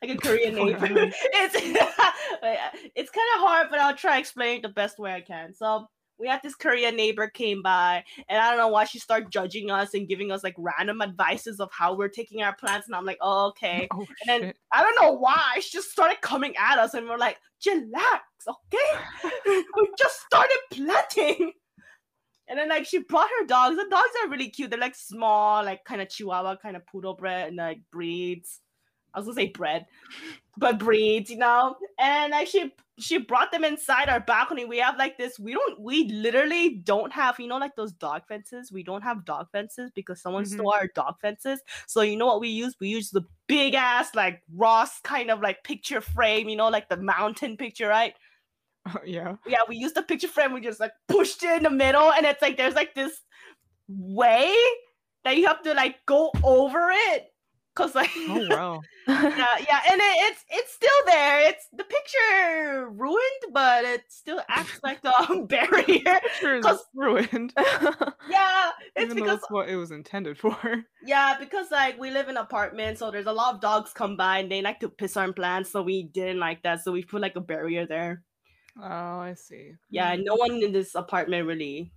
like a Korean neighbor. It's it's kind of hard, but I'll try to explain it the best way I can. So we had this Korean neighbor came by, and I don't know why she started judging us and giving us like random advices of how we're taking our plants. And I'm like, oh, okay. Oh, and then shit. I don't know why she just started coming at us, and we're like, chillax, okay? We just started planting. And then like she brought her dogs. The dogs are really cute. They're like small, like kind of Chihuahua, kind of poodle bred, and like breeds. I was gonna say bread, but breeds, you know. And like she she brought them inside our balcony. We have like this. We don't. We literally don't have. You know, like those dog fences. We don't have dog fences because someone mm-hmm. stole our dog fences. So you know what we use? We use the big ass like Ross kind of like picture frame. You know, like the mountain picture, right? Oh yeah. Yeah, we use the picture frame. We just like pushed it in the middle, and it's like there's like this way that you have to like go over it. Cause like, oh wow, yeah, yeah, and it, it's it's still there. It's the picture ruined, but it still acts like a barrier. Because ruined. Yeah, it's Even because that's what it was intended for. Yeah, because like we live in apartments, so there's a lot of dogs come by and they like to piss on plants, so we didn't like that, so we put like a barrier there. Oh, I see. Yeah, no one in this apartment really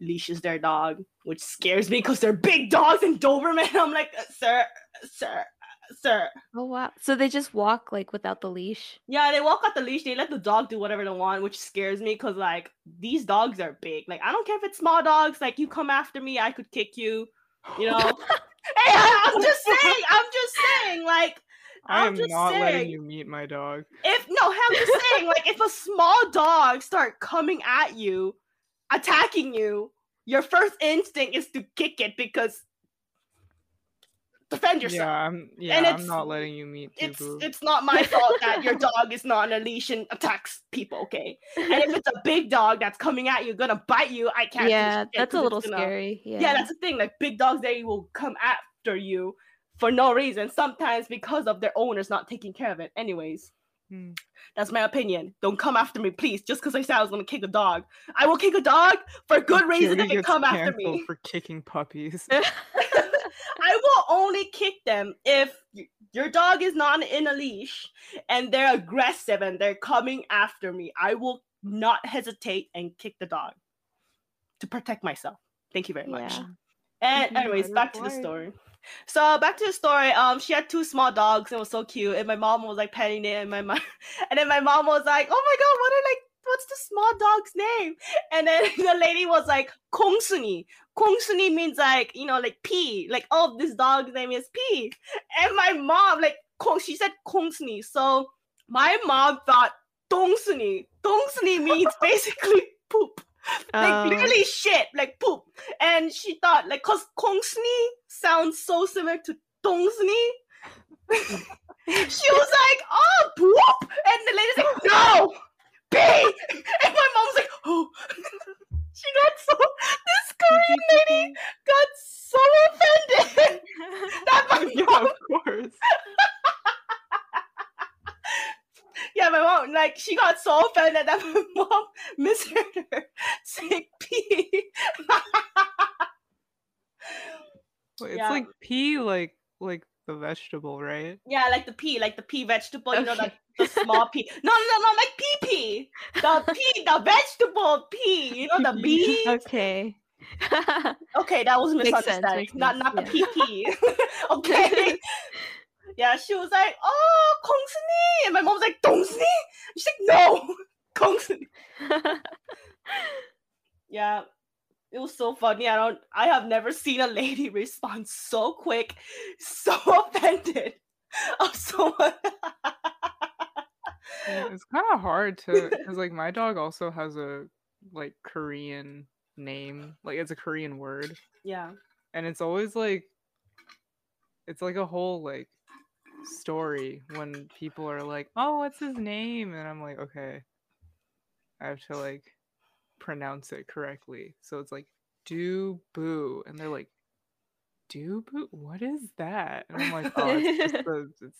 leashes their dog, which scares me because they're big dogs and Doberman. I'm like, sir. Sir, sir. Oh wow! So they just walk like without the leash. Yeah, they walk out the leash. They let the dog do whatever they want, which scares me because like these dogs are big. Like I don't care if it's small dogs. Like you come after me, I could kick you. You know. Hey, I, I'm just saying. I'm just saying. Like I'm I am just not saying, letting you meet my dog. If no, I'm just saying. Like if a small dog start coming at you, attacking you, your first instinct is to kick it because. Defend yourself. Yeah, I'm, yeah, and it's, I'm not letting you meet Tubo. It's, it's not my fault that your dog is not on a leash and attacks people, okay? And if it's a big dog that's coming at you, gonna bite you, I can't. Yeah, that's a little gonna, scary. Yeah. yeah, that's the thing. Like, big dogs, they will come after you for no reason, sometimes because of their owners not taking care of it. Anyways, hmm. that's my opinion. Don't come after me, please. Just because I said I was gonna kick a dog. I will kick a dog for good reason if they come after me. For kicking puppies. I will only kick them if your dog is not in a leash and they're aggressive and they're coming after me. I will not hesitate and kick the dog to protect myself. Thank you very much. Yeah. And anyways, yeah, back to the story. So back to the story. Um, she had two small dogs and it was so cute. And my mom was like petting it, and my mom, and then my mom was like, "Oh my god, what are like?" What's the small dog's name? And then the lady was like, Kongsuni. Kongsuni means like, you know, like pee. Like, oh, this dog's name is pee. And my mom, like, she said Kongsuni. So my mom thought Dongsuni. Dongsuni means basically poop. Like, um... literally shit. Like, poop. And she thought, like, because Kongsuni sounds so similar to Dongsuni. She was like, oh, poop. And the lady's like, no. And my mom's like, oh. She got so, this Korean lady got so offended that my yeah, mom, of course. Yeah, my mom, like, she got so offended that my mom misheard her saying pee. It's yeah. like pee, like, like the vegetable, right? Yeah, like the pea, like the pea vegetable, okay. You know, like the small pea. No, no, no, like pea pea. The pea, the vegetable pea, you know, the bee. Okay. Okay, that was misunderstanding. Not not yeah. the pea pea. Okay. Yeah, she was like, oh, Kongsuni. And my mom's like, Dongsuni? She's like, no, Kongsuni. Yeah. It was so funny. I don't. I have never seen a lady respond so quick, so offended of someone. Yeah, it's kind of hard to, because like my dog also has a like Korean name, like it's a Korean word. Yeah. And it's always like, it's like a whole like story when people are like, "Oh, what's his name?" and I'm like, "Okay, I have to like." pronounce it correctly." So it's like Dubu, and they're like, Dubu, what is that? And I'm like, oh, it's just the, it's,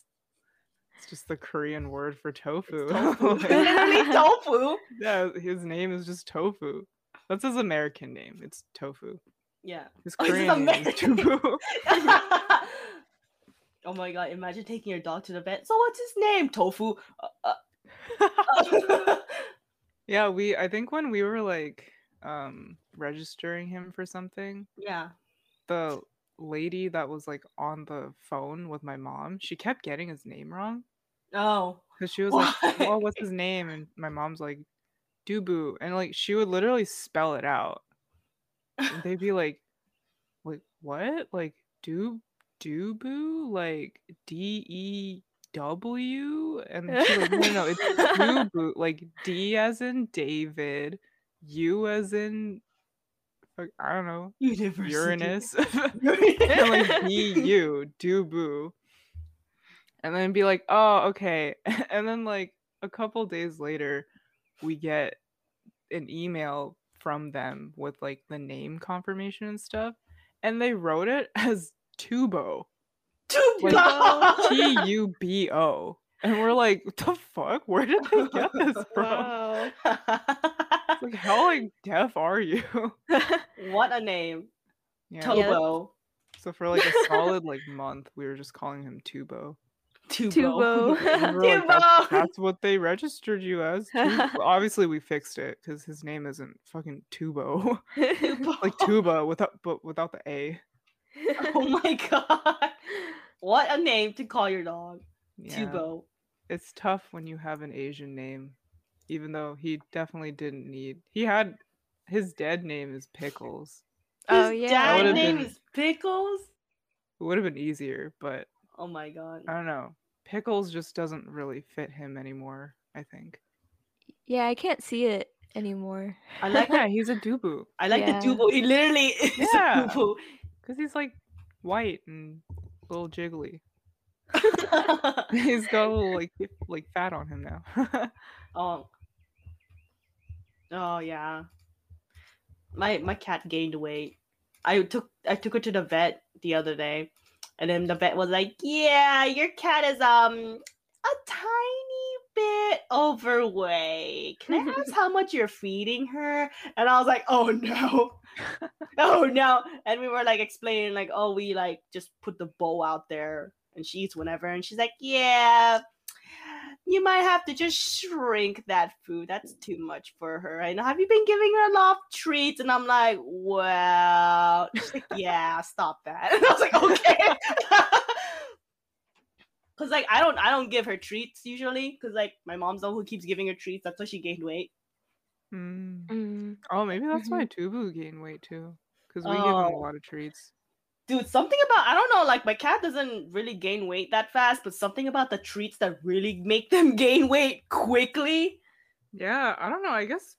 it's just the Korean word for tofu. Tofu. Like, literally tofu. Yeah, his name is just Tofu. That's his American name. It's Tofu. Yeah. His Korean oh, name is Dubu. Oh my god, imagine taking your dog to the vet. So what's his name? Tofu. Uh, uh, uh. Yeah, we, I think when we were like, um registering him for something, yeah, the lady that was like on the phone with my mom, she kept getting his name wrong. Oh, because she was what? like, "Oh, what's his name?" And my mom's like, "Dubu," and like she would literally spell it out. And they'd be like, "Like what? Like do Dubu? Like D E W?" And she's like, "No, no, it's Dubu. Like D as in David, U as in like, I don't know, University. Uranus, and like D U Dubu." And then be like, oh, okay. And then like a couple days later, we get an email from them with like the name confirmation and stuff. And they wrote it as Tubo. Tubo! Like, T U B O. And we're like, what the fuck? Where did they get this from? Wow. It's like, how like deaf are you? What a name. Yeah. Tubo. So for like a solid like month, we were just calling him Tubo. Tubo. Tubo. Tubo. Like, that's, that's what they registered you as. Tubo. Obviously, we fixed it because his name isn't fucking Tubo. Tubo. Like tuba without but without the A. Oh my god! What a name to call your dog. Yeah. Tubo. It's tough when you have an Asian name, even though he definitely didn't need. He had his dad name is Pickles. His oh yeah, dad name been, is Pickles. It would have been easier, but. Oh my god. I don't know. Pickles just doesn't really fit him anymore, I think. Yeah, I can't see it anymore. I like that. He's a Dubu. I like yeah. the Dubu. He literally is yeah. a Dubu. Because he's like white and a little jiggly. He's got a little like, like fat on him now. oh. Oh, yeah. My my cat gained weight. I took I took her to the vet the other day. And then the vet was like, yeah, your cat is um a tiny bit overweight. Can I ask how much you're feeding her? And I was like, oh, no. oh, no. And we were like explaining like, oh, we like just put the bowl out there and she eats whenever. And she's like, yeah, you might have to just shrink that food. That's too much for her. And have you been giving her a lot of treats? And I'm like, well, she's like, yeah, stop that. And I was like, okay. Cause like, I don't, I don't give her treats usually. Cause like my mom's the one who keeps giving her treats. That's why she gained weight. Mm. Mm. Oh, maybe that's mm-hmm. why Tubu gained weight too. Cause we oh. give him a lot of treats. Dude, something about, I don't know, like, my cat doesn't really gain weight that fast, but something about the treats that really make them gain weight quickly. Yeah, I don't know. I guess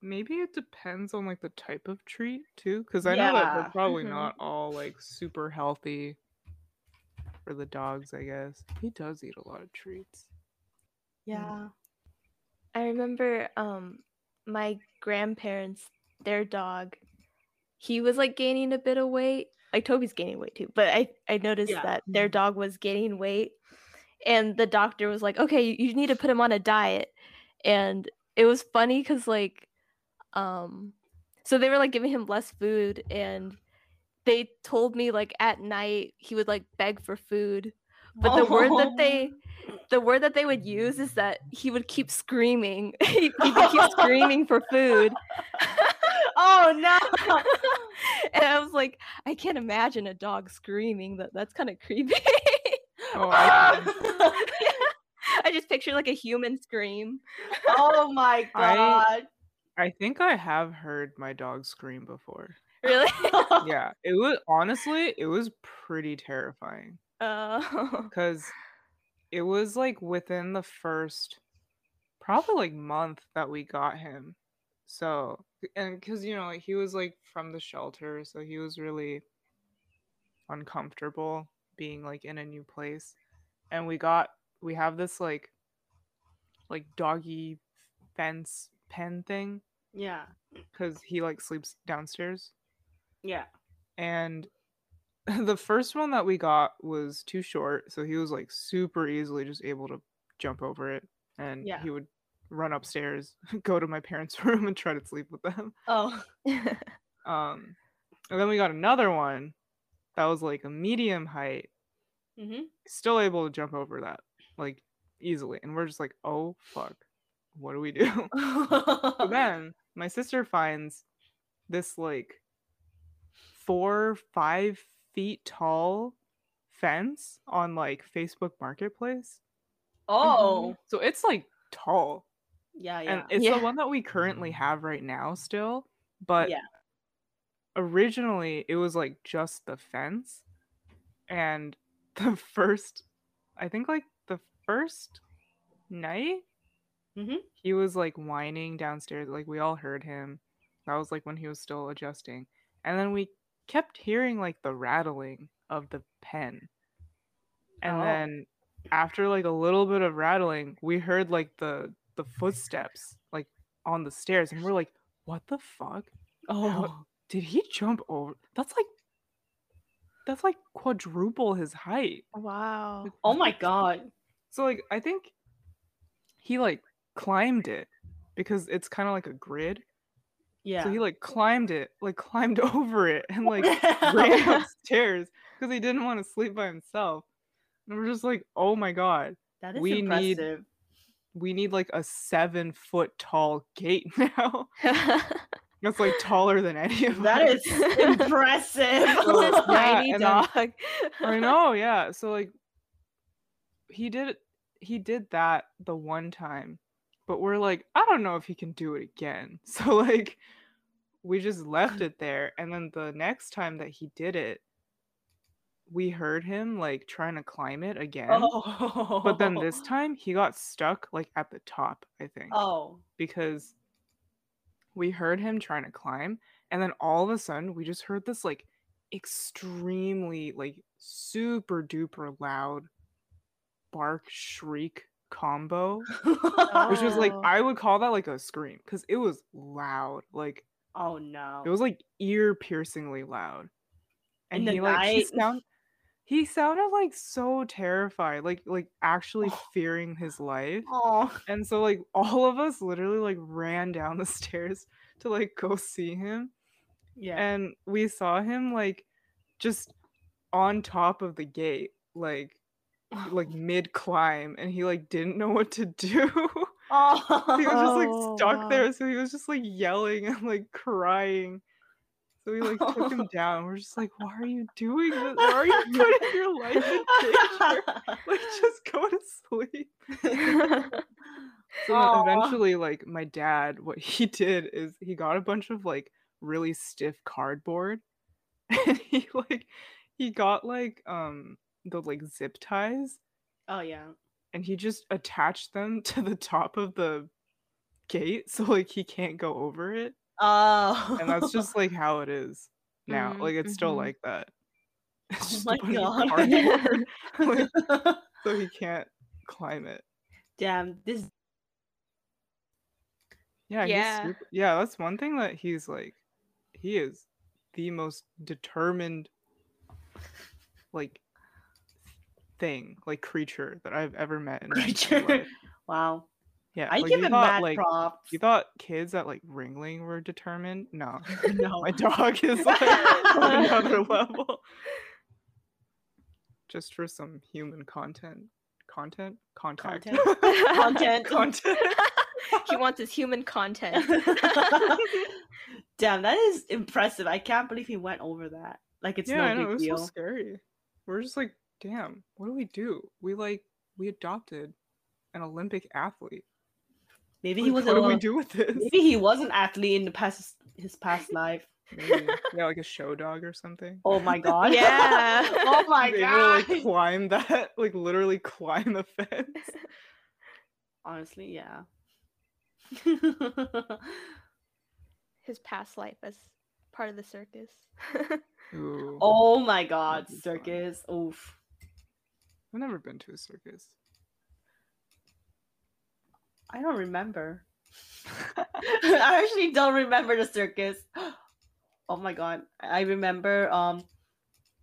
maybe it depends on, like, the type of treat, too. Because I yeah. know that they're probably mm-hmm. not all, like, super healthy for the dogs, I guess. He does eat a lot of treats. Yeah. I remember um, my grandparents, their dog, he was, like, gaining a bit of weight. Like Toby's gaining weight too, but I, I noticed yeah. that their dog was gaining weight and the doctor was like, okay, you need to put him on a diet. And it was funny because like, um, so they were like giving him less food and they told me like at night he would like beg for food. But the oh. word that they, the word that they would use is that he would keep screaming. he, he would keep screaming for food. Oh no! And I was like, I can't imagine a dog screaming. That that's kind of creepy. Oh, I, I just picture like a human scream. Oh my god! I, I think I have heard my dog scream before. Really? Yeah. It was honestly, it was pretty terrifying. Oh. Because it was like within the first, probably like month that we got him. So, and because, you know, like, he was, like, from the shelter, so he was really uncomfortable being, like, in a new place. And we got, we have this, like, like, doggy fence pen thing. Yeah. Because he, like, sleeps downstairs. Yeah. And the first one that we got was too short, so he was, like, super easily just able to jump over it. And yeah. he would run upstairs, go to my parents' room, and try to sleep with them. Oh. um, and then we got another one that was like a medium height, mm-hmm. still able to jump over that like easily. And we're just like, oh fuck, what do we do? So then my sister finds this like four, five feet tall fence on like Facebook Marketplace. Oh. Mm-hmm. So it's like tall. Yeah, yeah. And it's yeah. the one that we currently have right now still. But yeah. originally it was like just the fence. And the first, I think like the first night, mm-hmm. he was like whining downstairs. Like we all heard him. That was like when he was still adjusting. And then we kept hearing like the rattling of the pen. And oh. then after like a little bit of rattling, we heard like the the footsteps like on the stairs, and we're like, what the fuck? Oh, how did he jump over? That's like that's like quadruple his height. Wow. Like, oh my god. So like I think he like climbed it because it's kind of like a grid. Yeah. So he like climbed it, like climbed over it and like ran upstairs because he didn't want to sleep by himself. And we're just like, oh my god. That is we impressive. Need, we need like a seven foot tall gate now. That's like taller than any of us. That is impressive. So, this tiny yeah, dog. Then, I know, yeah. So like he did he did that the one time, but we're like, I don't know if he can do it again. So like we just left it there, and then the next time that he did it, we heard him like trying to climb it again. Oh. But then this time he got stuck like at the top, I think. Oh. Because we heard him trying to climb, and then all of a sudden we just heard this like extremely like super duper loud bark shriek combo. Oh. Which was like, I would call that like a scream because it was loud. Like, oh no. It was like ear piercingly loud. And he night? like he sound he sounded like so terrified, like like actually oh. fearing his life. Oh. And so like all of us literally like ran down the stairs to like go see him. Yeah. And we saw him like just on top of the gate, like like mid-climb, and he like didn't know what to do. Oh. He was just like stuck oh. there, so he was just like yelling and like crying. So we like took him down. We're just like, why are you doing this? Why are you putting your life in danger? Like, just go to sleep. So Aww. Eventually, like, my dad, what he did is he got a bunch of like really stiff cardboard, and he like he got like um the like zip ties. Oh yeah. And he just attached them to the top of the gate, so like he can't go over it. Oh. And that's just like how it is now. Mm-hmm. Like it's still mm-hmm. like that. It's just oh my god. Like, so he can't climb it. Damn, this Yeah, yeah. He's super... yeah, that's one thing that he's like he is the most determined like thing, like creature that I've ever met in creature. my life. Wow. Yeah, I like give him mad like, props. You thought kids at like Ringling were determined? No, no, my dog is like on another level. Just for some human content, content, contact, content, content. content. He wants his human content. Damn, that is impressive. I can't believe he went over that. Like it's yeah, no I know, big it was deal. So scary. We're just like, damn, what do we do? We like we adopted an Olympic athlete. Maybe he like, wasn't. What do we do with this? Maybe he was an athlete in the past, his past life. Maybe. Yeah, like a show dog or something. Oh my god! Yeah. Oh my they god. They like climb that, like literally climb the fence. Honestly, yeah. His past life as part of the circus. Ooh, oh my god, circus! Fun. Oof. I've never been to a circus. I don't remember. I actually don't remember the circus. Oh my god. I remember um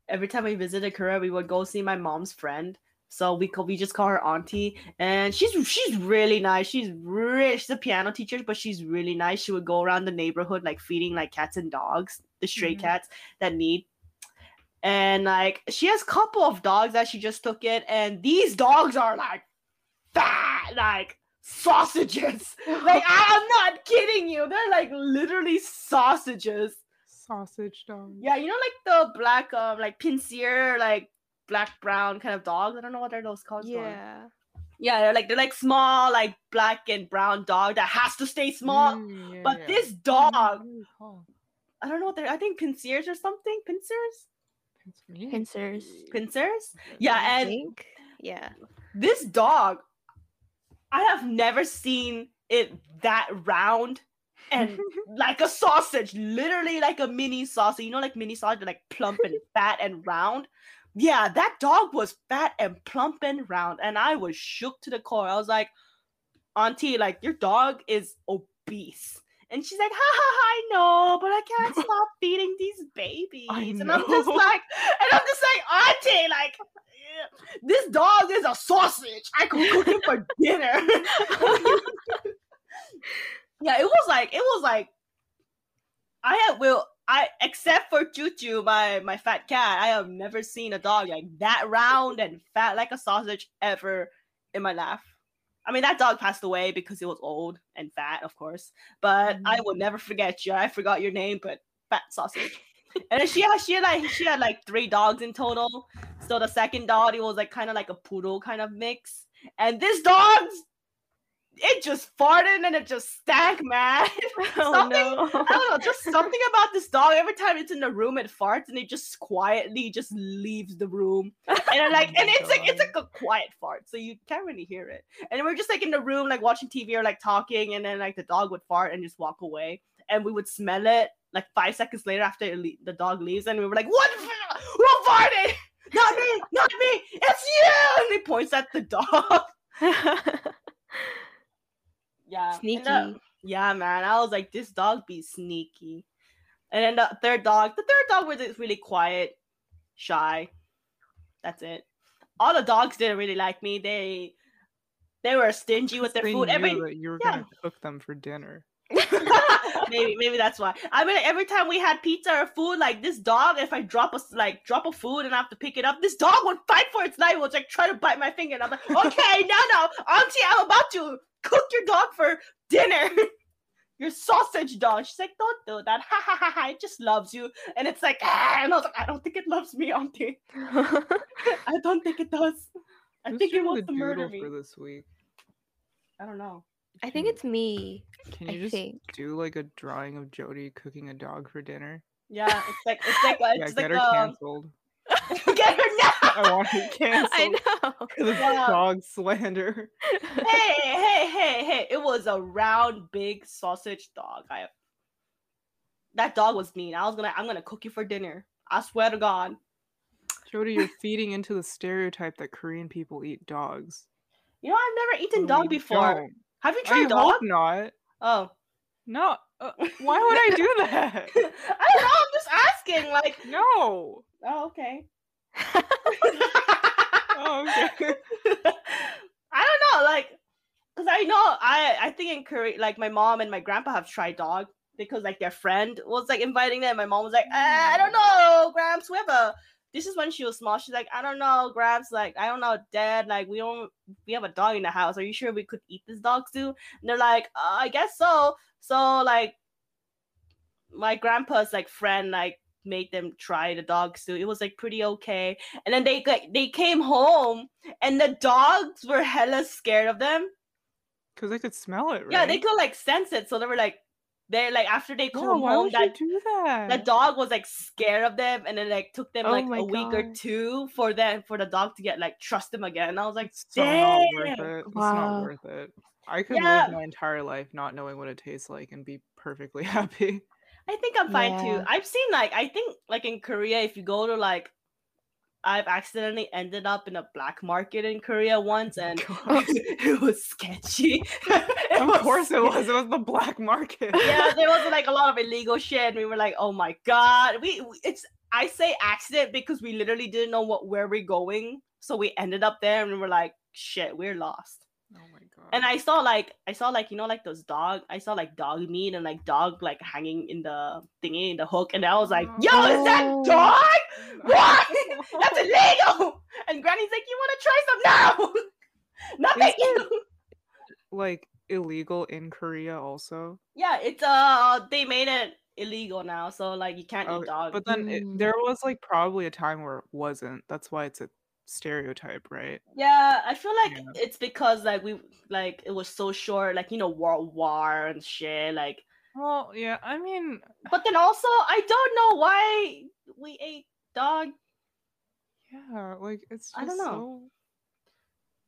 every time we visited Korea, we would go see my mom's friend. So we we just call her auntie, and she's she's really nice. She's rich, she's a piano teacher, but she's really nice. She would go around the neighborhood like feeding like cats and dogs, the stray mm-hmm. cats that need. And like she has a couple of dogs that she just took in, and these dogs are like fat, like sausages. Like, I'm not kidding you. They're like literally sausages. Sausage dogs. Yeah, you know, like the black, um, like pincer, like black brown kind of dogs. I don't know what are those called. Yeah. Dogs. Yeah, they're like they're like small, like black and brown dog that has to stay small. Mm, yeah, but yeah. This dog, oh, I don't know what they're. I think pincers or something. Pincers. Pincers. Pincers. Pincers? Yeah, and think. yeah, this dog, I have never seen it that round and like a sausage, literally like a mini sausage. You know, like mini sausage, like plump and fat and round. Yeah, that dog was fat and plump and round, and I was shook to the core. I was like, Auntie, like, your dog is obese. And she's like, ha ha ha, I know, but I can't stop feeding these babies. I and know. I'm just like, and I'm just like, Auntie, like, this dog is a sausage. I could cook it for dinner. Yeah, it was like, it was like, I had, will. I except for Choo Choo, my my fat cat, I have never seen a dog like that round and fat like a sausage ever in my life. I mean, that dog passed away because it was old and fat, of course. But mm-hmm. I will never forget you. I forgot your name, but fat sausage. And then she had she had like she had like three dogs in total. So the second dog, it was like kind of like a poodle kind of mix. And this dog's it just farted and it just stank, man. Oh, something, no. I don't know, just something about this dog. Every time it's in the room, it farts and it just quietly just leaves the room. And I'm like, oh and it's God. like it's like a quiet fart, so you can't really hear it. And we're just like in the room, like watching T V or like talking, and then like the dog would fart and just walk away, and we would smell it like five seconds later after it le- the dog leaves, and we were like, what? Who farted? Not me, not me. It's you. And he points at the dog. Yeah, sneaky. The, yeah, man. I was like, this dog be sneaky. And then the third dog, the third dog was really quiet, shy. That's it. All the dogs didn't really like me. They, they were stingy with their food. Every you were yeah. gonna cook them for dinner. maybe, maybe that's why. I mean, every time we had pizza or food, like this dog, if I drop a like drop a food and I have to pick it up, this dog would fight for its life. It would like try to bite my finger. And I'm like, okay, no, no, Auntie, I'm about to cook your dog for dinner. Your sausage dog. She's like, don't do that. Ha ha ha ha. It just loves you. And it's like, ah. And I was like, I don't think it loves me, Auntie. I don't think it does. I Who's think it wants to murder me. For this week? I don't know. Can I think you, it's me. Can you I just think. do like a drawing of Jodi cooking a dog for dinner? Yeah, it's like it's like a, yeah, it's get like her a... canceled. Get her now. I want her canceled. I know. Because yeah. it's dog slander. Hey, hey, hey, hey! It was a round, big sausage dog. I that dog was mean. I was gonna, I'm gonna cook you for dinner. I swear to God. Jodi, you're feeding into the stereotype that Korean people eat dogs. You know, I've never eaten dog before. Don't. Have you tried I dog? Hope not. Oh. No. Uh, why would I do that? I don't know. I'm just asking. Like, no. Oh, okay. Oh, okay. I don't know. Like, because I know, I, I think in Korea, like, my mom and my grandpa have tried dog because, like, their friend was, like, inviting them. My mom was like, I, I don't know, Gramps, we have a. This is when she was small. She's like, I don't know, Gramps. Like, I don't know, Dad. Like, we don't, we have a dog in the house. Are you sure we could eat this dog too? And they're like, uh, I guess so. So, like, my grandpa's, like, friend, like, made them try the dog too. It was, like, pretty okay. And then they, like, they came home, and the dogs were hella scared of them. Because they could smell it, right? Yeah, they could, like, sense it. So they were like, They're like after they come oh, home, that, that the dog was like scared of them, and it like took them oh like a week God. or two for them for the dog to get like trust them again. And I was like, it's damn, not worth it. Wow. It's not worth it. I could yeah. live my entire life not knowing what it tastes like and be perfectly happy. I think I'm fine yeah. too. I've seen like I think like in Korea, if you go to like, I've accidentally ended up in a black market in Korea once, and it was sketchy. it of was course sketchy. it was. It was the black market. Yeah, there was like a lot of illegal shit, and we were like, "Oh my God!" We it's. I say accident because we literally didn't know what where we're going, so we ended up there, and we were like, "Shit, we're lost." Oh my God! And I saw like I saw like you know like those dog. I saw like dog meat and like dog like hanging in the thingy in the hook, and I was like, "Yo, oh. is that dog?" What? That's illegal! And Granny's like, you want to try some now? Not thank you. like illegal in Korea also? Yeah, it's uh they made it illegal now, so like you can't oh, eat dogs. But then it, there was like probably a time where it wasn't. That's why it's a stereotype, right? Yeah, I feel like yeah. it's because like we like it was so short, like you know, World War and shit, like. Well, yeah, I mean. But then also, I don't know why we ate dog. Yeah, like it's. Just I don't know. So...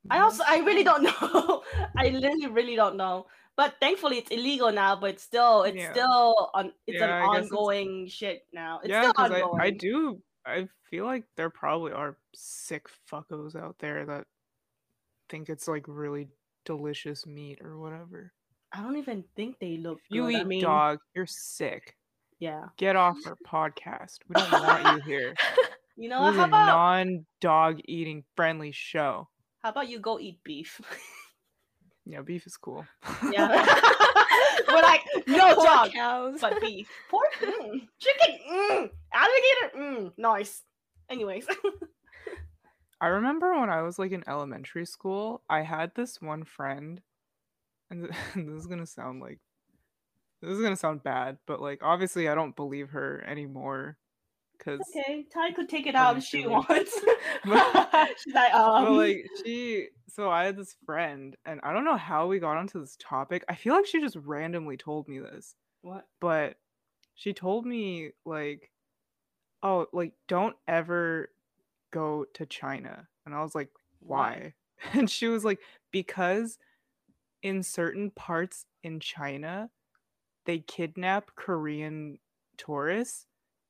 I also, I really don't know. I literally really don't know. But thankfully, it's illegal now. But still, it's yeah. still on. It's yeah, an I ongoing it's... shit now. It's yeah, still ongoing. I, I do. I feel like there probably are sick fuckos out there that think it's like really delicious meat or whatever. I don't even think they look. If you good. eat I mean... dog, you're sick. Yeah. Get off our podcast. We don't want you here. You know, this is how about... a non-dog eating friendly show. How about you go eat beef? Yeah, beef is cool. Yeah. We're like, no pork dog, cows. But beef. Pork? Mm. Chicken? Mm. Alligator? Mm. Nice. Anyways. I remember when I was like in elementary school, I had this one friend, and this is going to sound like, this is going to sound bad, but like obviously I don't believe her anymore. Cause okay, Ty could take it out if she wants. But, she's like, um. But like she, so I had this friend, and I don't know how we got onto this topic. I feel like she just randomly told me this. What? But she told me like, oh, like don't ever go to China, and I was like, why? What? And she was like, because in certain parts in China, they kidnap Korean tourists.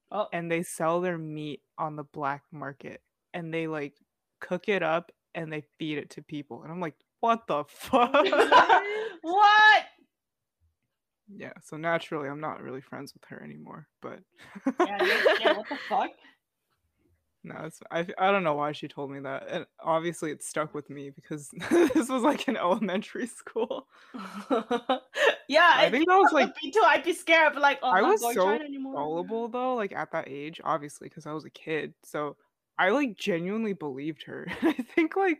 Oh. And they sell their meat on the black market, and they like cook it up and they feed it to people. And I'm like, what the fuck? What? Yeah, so naturally I'm not really friends with her anymore, but yeah, yeah, what the fuck? No, it's, I, I don't know why she told me that, and obviously it stuck with me because this was like in elementary school. Yeah, I think that was like me too. I'd be scared, but like, oh, I was so gullible though, like at that age, obviously, because I was a kid. So I like genuinely believed her. I think like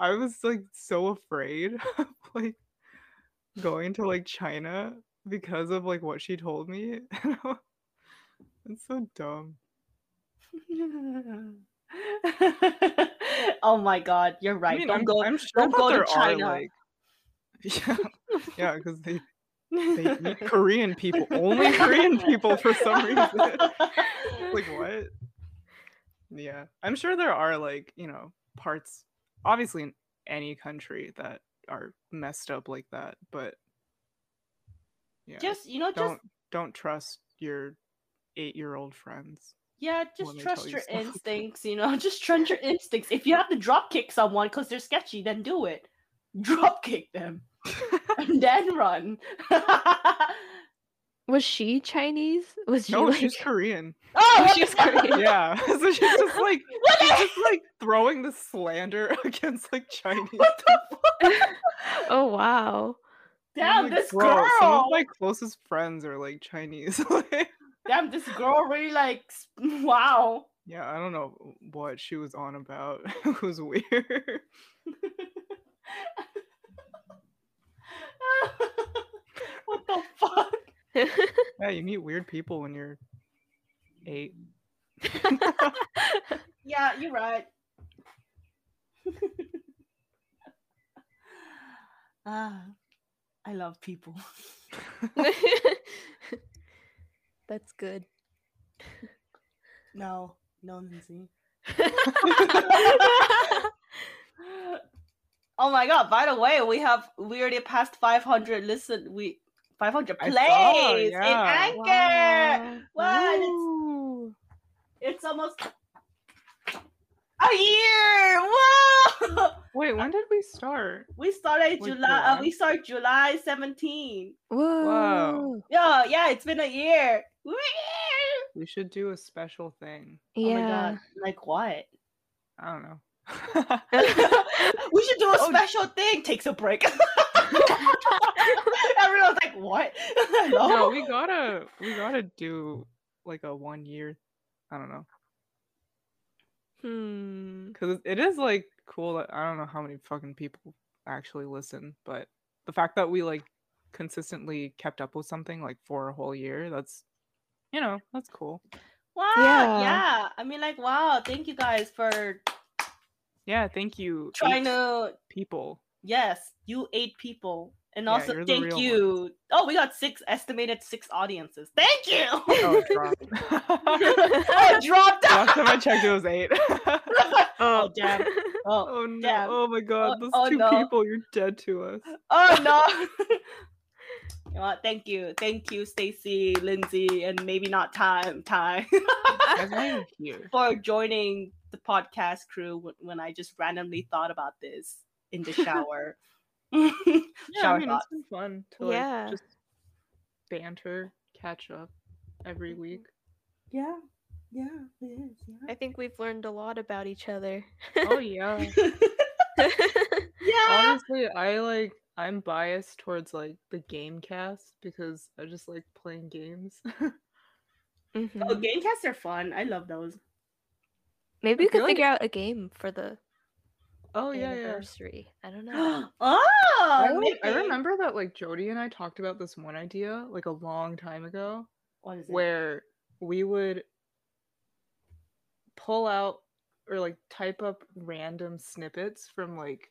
I was like so afraid of like going to like China because of like what she told me. It's so dumb. Oh my god, you're right. I mean, don't I'm, go I'm sure don't go to China. Like, yeah, yeah, because they they eat Korean people, only Korean people for some reason. Like what? Yeah, I'm sure there are like, you know, parts obviously in any country that are messed up like that, but yeah, just you know, don't just... don't trust your eight-year-old friends. Yeah, just trust your you instincts, you know. Just trust your instincts. If you have to drop kick someone because they're sketchy, then do it. Drop kick them, and then run. Was she Chinese? Was she? No, like... she's Korean. Oh, she's Korean. Yeah, so she's just like she's just like throwing the slander against like Chinese. What the fuck? Oh wow! Damn, like, this bro, girl. Some of my closest friends are like Chinese. Damn, this girl really like, wow. Yeah, I don't know what she was on about. It was weird. What the fuck? Yeah, you meet weird people when you're eight. Yeah, you're right. Ah, I love people. That's good. No, no, Lindsay. Oh my god! By the way, we have we already passed five hundred. Listen, we five hundred plays saw, yeah. in Anchor. Wow! Wow, it's, it's almost a year. Whoa! Wait, when did we start? We started like July. Uh, we started July seventeen. Whoa! Wow. Yeah, yeah, it's been a year. We should do a special thing. Yeah. Oh my god. Like what? I don't know. We should do a oh, special thing. Takes a break. Everyone's like, what? No. no, we gotta we gotta do like a one year. I don't know. Hmm. Cause it is like cool that I don't know how many fucking people actually listen, but the fact that we like consistently kept up with something like for a whole year, that's, you know, that's cool. Wow. Yeah. yeah. I mean, like, wow. Thank you guys for. Yeah. Thank you. Trying to. People. Yes. You eight people. And yeah, also, thank you. Ones. Oh, we got six, estimated six audiences. Thank you. Oh, it dropped. oh, it dropped. Last time I checked, it was eight. oh, damn. Oh, oh no. Damn. Oh, my God. Oh, Those oh, two no. people, you're dead to us. Oh, no. Well, thank you. Thank you, Stacey, Lindsay, and maybe not Ty. Ty. for joining the podcast crew when I just randomly thought about this in the shower. yeah, I mean, it's been fun to like, yeah. just banter, catch up every week. Yeah, yeah, it is. Yeah. I think we've learned a lot about each other. oh yeah, yeah. Honestly, I like I'm biased towards like the game cast because I just like playing games. mm-hmm. Oh, game casts are fun. I love those. Maybe we could like... figure out a game for the. Oh yeah, anniversary. Yeah. I don't know. oh, I, like, I remember that like Jodi and I talked about this one idea like a long time ago. What is it? Where we would pull out or like type up random snippets from like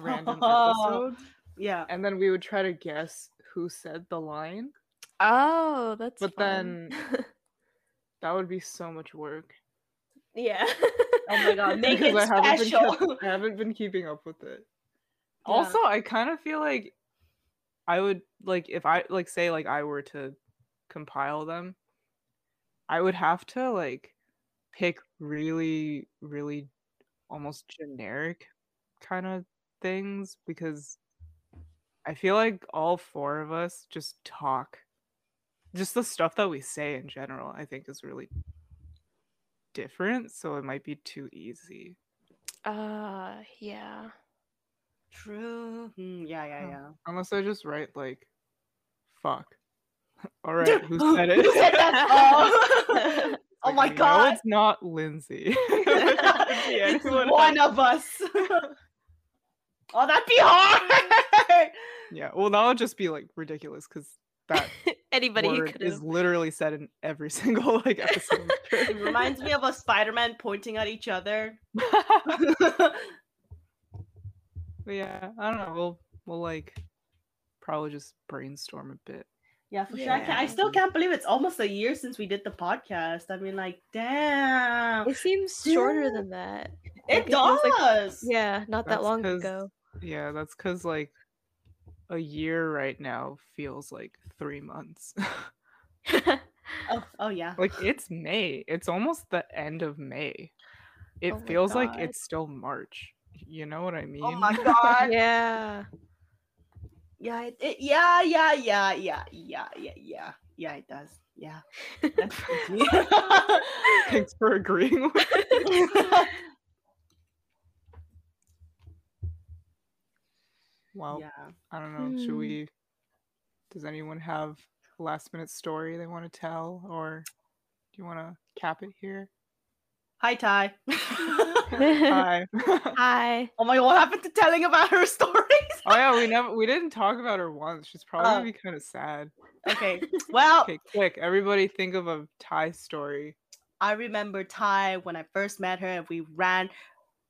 random episodes. Yeah, and then we would try to guess who said the line. Oh, that's. But fun. Then that would be so much work. Yeah. Oh my god, make it I haven't special. Been, I haven't been keeping up with it. Yeah. Also, I kind of feel like I would, like, if I, like, say, like, I were to compile them, I would have to, like, pick really, really almost generic kind of things because I feel like all four of us just talk. Just the stuff that we say in general, I think, is really... different, so it might be too easy. Uh yeah. True. Mm, yeah, yeah, yeah. Unless I just write like fuck. Alright, who said it? Who said that? Oh, oh my god. No, it's not Lindsay. it's one else. Of us. oh, that'd be hard. yeah, well that would just be like ridiculous because that anybody word could've... is literally said in every single like episode. It reminds me of a Spider-Man pointing at each other. but yeah, I don't know. We'll we'll like probably just brainstorm a bit. Yeah, for yeah. sure. I, can, I still can't believe it's almost a year since we did the podcast. I mean, like, damn. It seems shorter yeah. than that. It like, does. It feels like, yeah, not that's that long ago. Yeah, that's because like. A year right now feels like three months. oh, oh yeah. Like it's May. It's almost the end of May. It oh feels like it's still March. You know what I mean? Oh my god. yeah. Yeah. It, it, yeah. Yeah. Yeah. Yeah. Yeah. Yeah. Yeah. Yeah. It does. Yeah. Thanks for agreeing with me. Well, yeah. I don't know. Should we? Does anyone have a last minute story they want to tell, or do you want to cap it here? Hi, Ty. Hi. Hi. Oh my god, what happened to telling about her stories? oh yeah, we never we didn't talk about her once. She's probably oh. gonna be kind of sad. Okay. Well. Okay, quick. Everybody, think of a Ty story. I remember Ty when I first met her, and we ran.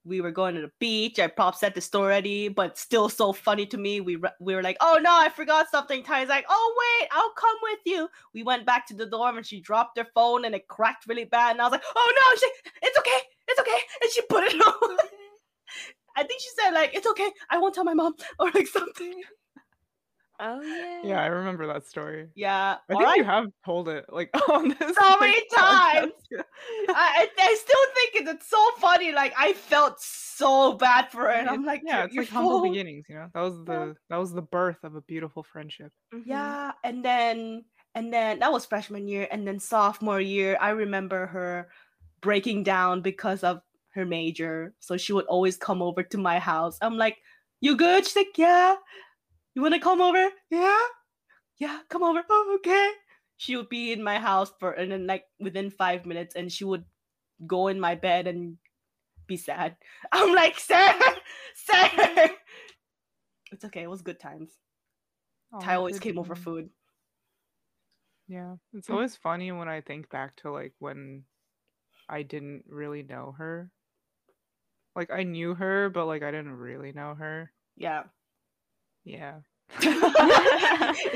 We were going to the beach. I probably said this already, but still so funny to me. We re- we were like, oh no, I forgot something. Ty's like, oh wait, I'll come with you. We went back to the dorm and she dropped her phone and it cracked really bad. And I was like, oh no, she, it's okay, it's okay. And she put it on. I think she said like, it's okay, I won't tell my mom or like something. Oh yeah. Yeah, I remember that story. Yeah. I think right. you have told it like on this. So like, many times. I, I still think it's, it's so funny. Like I felt so bad for her. And I'm like, yeah, it's like humble beginnings, you know? That was the yeah. that was the birth of a beautiful friendship. Mm-hmm. Yeah. And then and then that was freshman year. And then sophomore year, I remember her breaking down because of her major. So she would always come over to my house. I'm like, you good? She's like, yeah. You want to come over? Yeah. Yeah, come over. Oh, okay. She would be in my house for, and then like within five minutes and she would go in my bed and be sad. I'm like, sir, sir. It's okay. It was good times. Oh, Ty always came over food. Yeah, it's always funny when I think back to like when I didn't really know her. Like I knew her, but like I didn't really know her. Yeah. Yeah. It's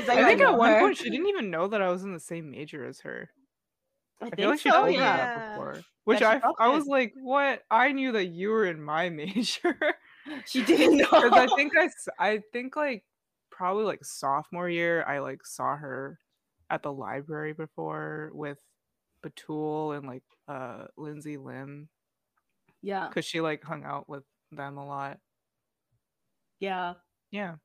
like I think I at one her. point she didn't even know that I was in the same major as her. I, I feel like she so, told yeah. me that before. Which I, I was like, what? I knew that you were in my major. She didn't know. Because I think I, I think like probably like sophomore year, I like saw her at the library before with Batool and like uh Lindsay Lim. Yeah. Because she like hung out with them a lot. Yeah. Yeah.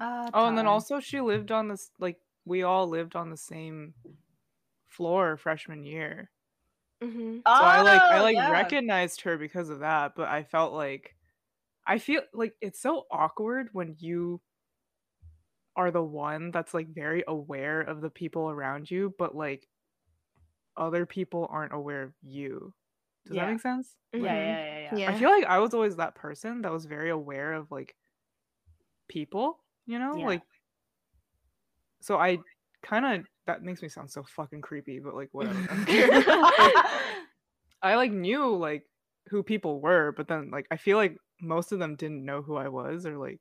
Uh, oh, and then also she lived on this, like we all lived on the same floor freshman year. Mm-hmm. So oh, I like I like yeah. recognized her because of that, but I felt like I feel like it's so awkward when you are the one that's like very aware of the people around you, but like other people aren't aware of you. Does yeah. that make sense? Mm-hmm. yeah, yeah, yeah, yeah, yeah. I feel like I was always that person that was very aware of like people, you know, yeah. like. So I kind of that makes me sound so fucking creepy, but like whatever. like, I like knew like who people were, but then like I feel like most of them didn't know who I was, or like,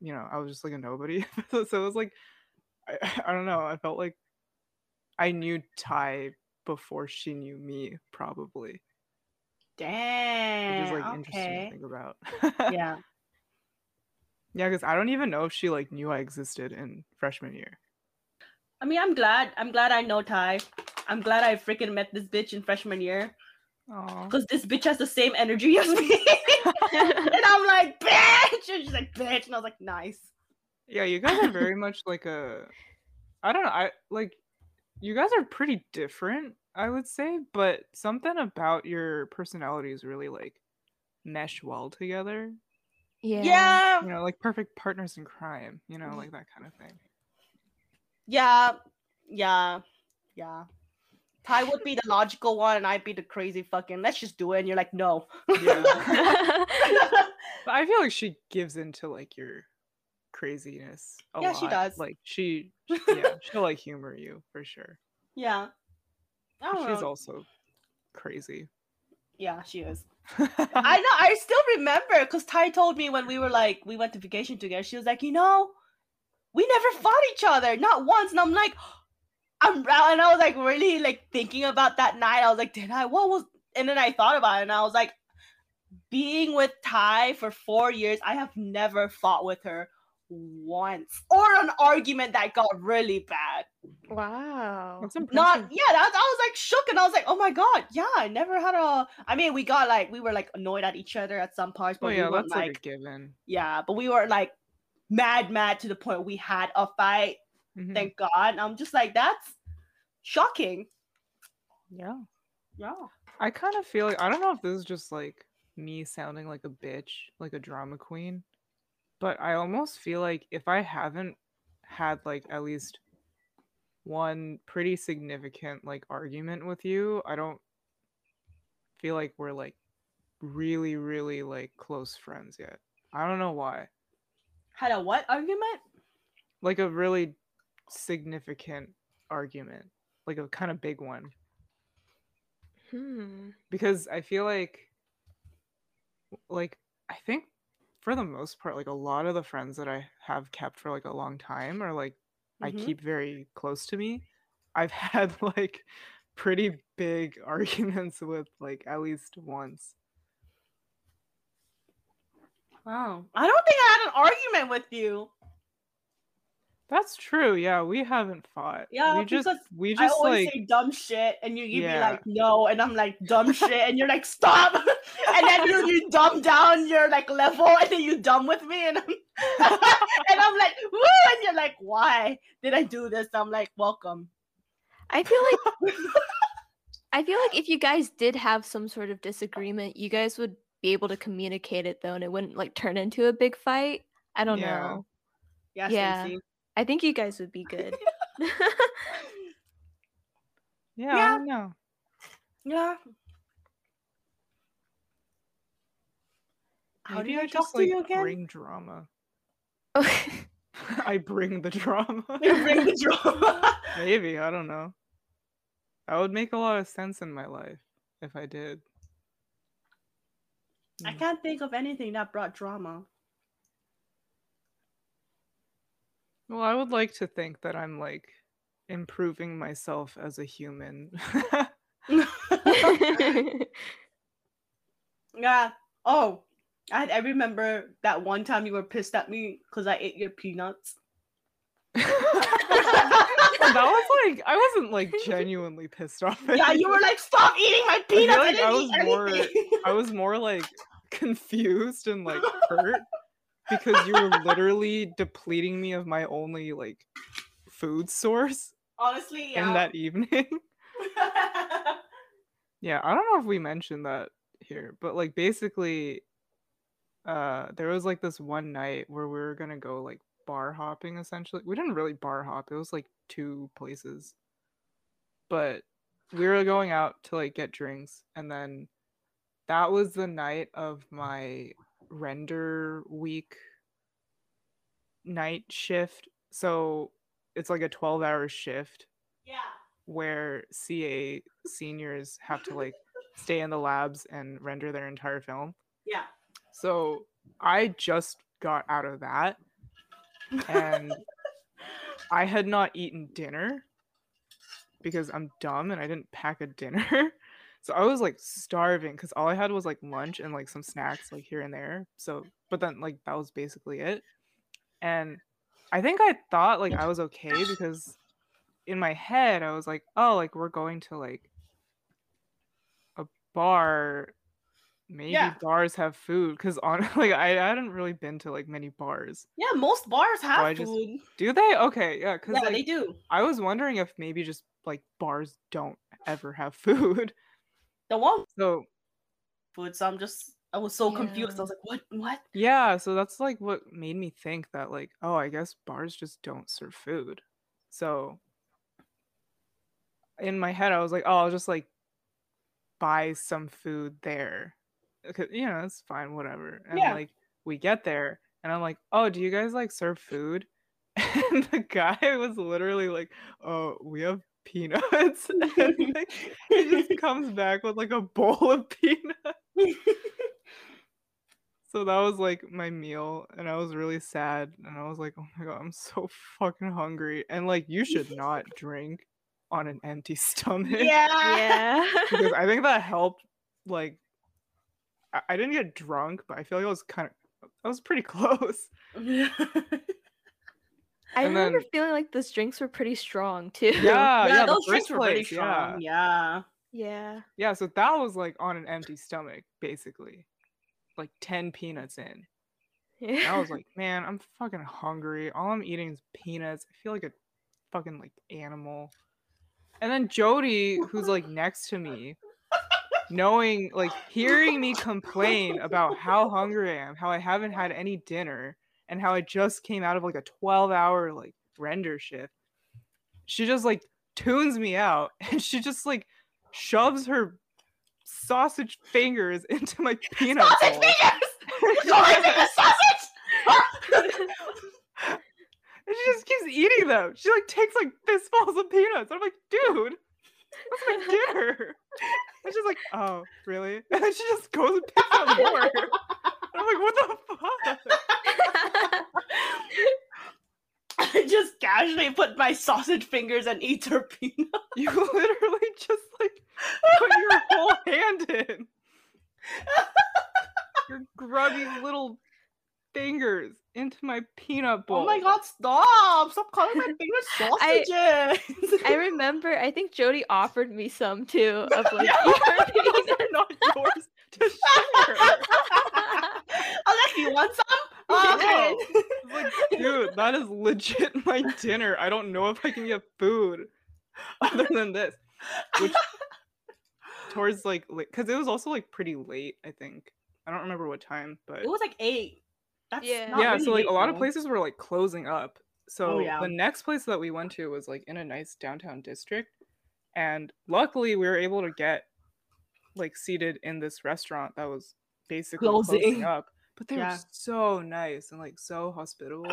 you know, I was just like a nobody. so, so it was like, I, I don't know. I felt like I knew Ty before she knew me, probably. Dang. Which is like okay. interesting to think about. yeah. Yeah, because I don't even know if she like knew I existed in freshman year. I mean, I'm glad. I'm glad I know Ty. I'm glad I freaking met this bitch in freshman year. Because this bitch has the same energy as me. And I'm like, bitch! And she's like, bitch. And I was like, nice. Yeah, you guys are very much like a... I don't know. I like, you guys are pretty different, I would say. But something about your personalities really like mesh well together. Yeah. yeah. You know, like perfect partners in crime. You know, like that kind of thing. Yeah, yeah, yeah. Ty would be the logical one, and I'd be the crazy fucking, let's just do it. And you're like, no. Yeah. But I feel like she gives into like your craziness a yeah, lot. Yeah, she does. Like she, yeah, she'll like humor you for sure. Yeah. I don't She's know. also crazy. Yeah, she is. I know. I still remember because Ty told me when we were like we went to vacation together. She was like, you know, we never fought each other, not once. And I'm like, I'm proud. And I was like, really like thinking about that night. I was like, did I? What was? And then I thought about it, and I was like, being with Ty for four years, I have never fought with her once, or an argument that got really bad. Wow, that's impressive. Not yeah. That, I was like shook, and I was like, oh my god, yeah, I never had a. I mean, we got like we were like annoyed at each other at some parts, but oh, yeah, we were that's like, like a given. Yeah, but we were like. Mad, mad to the point we had a fight. Mm-hmm. Thank God. And I'm just like, that's shocking. Yeah. Yeah. I kind of feel like, I don't know if this is just like me sounding like a bitch, like a drama queen, but I almost feel like if I haven't had like at least one pretty significant like argument with you, I don't feel like we're like really, really like close friends yet. I don't know why. Had a what argument? Like a really significant argument. Like a kind of big one. Hmm. Because I feel like, like, I think for the most part, like a lot of the friends that I have kept for like a long time or like mm-hmm. I keep very close to me, I've had like pretty big arguments with like at least once. Wow. I don't think I had an argument with you. That's true. Yeah, we haven't fought. Yeah, we because just, we just I always like, say dumb shit, and you, you'd yeah. be like, no, and I'm like, dumb shit, and you're like, stop! And then you, you dumb down your like level, and then you dumb with me, and I'm, and I'm like, woo! And you're like, why did I do this? I'm like, welcome. I feel like, I feel like if you guys did have some sort of disagreement, you guys would be able to communicate it though, and it wouldn't like turn into a big fight. I don't yeah. know. Yeah, yeah. Stacey. I think you guys would be good. yeah, yeah, I don't know. Yeah. How Maybe do you I talk just, to like, you again? Bring drama. I bring the drama. You bring the drama. Maybe, I don't know. That would make a lot of sense in my life if I did. I can't think of anything that brought drama. Well, I would like to think that I'm like improving myself as a human. Yeah. Oh, I, I remember that one time you were pissed at me because I ate your peanuts. That was like, I wasn't like genuinely pissed off at yeah, you were like, stop eating my peanuts. I, I, like I, was more, I was more like confused and like hurt because you were literally depleting me of my only like food source. Honestly, yeah. In that evening. Yeah, I don't know if we mentioned that here, but like basically, uh, there was like this one night where we were gonna go like bar hopping essentially. We didn't really bar hop, it was like two places, but we were going out to like get drinks, and then that was the night of my render week night shift. So it's like a twelve hour shift, yeah, where C A seniors have to like stay in the labs and render their entire film. Yeah, so I just got out of that and I had not eaten dinner because I'm dumb and I didn't pack a dinner. So I was like starving because all I had was like lunch and like some snacks like here and there. So, but then like that was basically it. And I think I thought like I was okay because in my head I was like, oh, like we're going to like a bar. Maybe yeah. Bars have food, because on like I, I hadn't really been to like many bars. Yeah, most bars have so food. Just, do they? Okay, yeah, because yeah, like, they do. I was wondering if maybe just like bars don't ever have food. The one so food. So I'm just I was so yeah. confused. I was like, what? What? Yeah. So that's like what made me think that like, oh, I guess bars just don't serve food. So in my head, I was like, oh, I'll just like buy some food there. Okay, you know, it's fine, whatever. And yeah. like we get there and I'm like, oh, do you guys like serve food? And the guy was literally like, oh, we have peanuts. And like, he just comes back with like a bowl of peanuts. So that was like my meal, and I was really sad, and I was like, oh my god, I'm so fucking hungry. And like, you should not drink on an empty stomach. Yeah, yeah. Because I think that helped. Like, I didn't get drunk, but I feel like I was kind of, I was pretty close. I and remember then, feeling like those drinks were pretty strong too. Yeah, yeah, yeah, those drinks were pretty strong. Yeah. Yeah. Yeah, so that was like on an empty stomach, basically. Like ten peanuts in. Yeah. And I was like, man, I'm fucking hungry. All I'm eating is peanuts. I feel like a fucking like animal. And then Jodi, who's like next to me, knowing, like, hearing me complain about how hungry I am, how I haven't had any dinner, and how I just came out of like a twelve hour like render shift, she just like tunes me out, and she just like shoves her sausage fingers into my peanut sausage bowl. Fingers! Sausage fingers! Sausage! And she just keeps eating them. She like takes like fistfuls of peanuts. I'm like, dude, that's my dinner. And she's like, oh, really? And then she just goes and picks up more. And I'm like, what the fuck? I just casually put my sausage fingers and eat her peanut. You literally just like put your whole hand in. Your grubby little fingers into my peanut bowl. Oh my god, stop! Stop calling my fingers sausages! I, I remember, I think Jodi offered me some too. Of like, those are not yours to share. Unless you want some? Oh, okay. No. Like, dude, that is legit my dinner. I don't know if I can get food other than this. Which, towards like, because it was also like pretty late, I think. I don't remember what time, but it was like eight. That's yeah, not yeah really so like late, a lot though. Of places were like closing up, so oh, yeah. The next place that we went to was like in a nice downtown district, and luckily we were able to get like seated in this restaurant that was basically closing, closing up, but they yeah. were so nice and like so hospitable.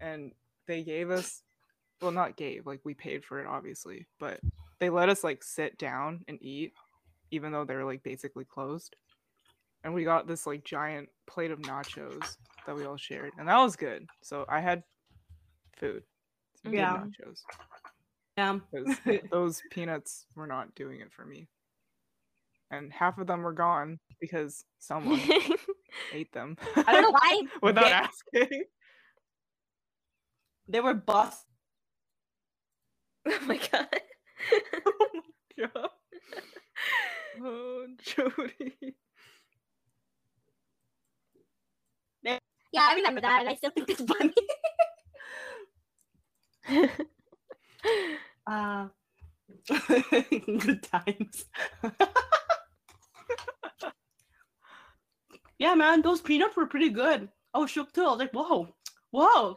and they gave us, well, not gave, like we paid for it obviously, but they let us like sit down and eat even though they're like basically closed. And we got this like giant plate of nachos that we all shared, and that was good. So I had food. Some yeah. nachos. Yeah. Those peanuts were not doing it for me. And half of them were gone because someone ate them. I don't know why. Without they, asking. They were boss. Oh my god. Oh my god. Oh, Jodi. Yeah, I remember that, and I still think it's funny. uh, good times. Yeah, man, those peanuts were pretty good. I was shook too. I was like, whoa, whoa.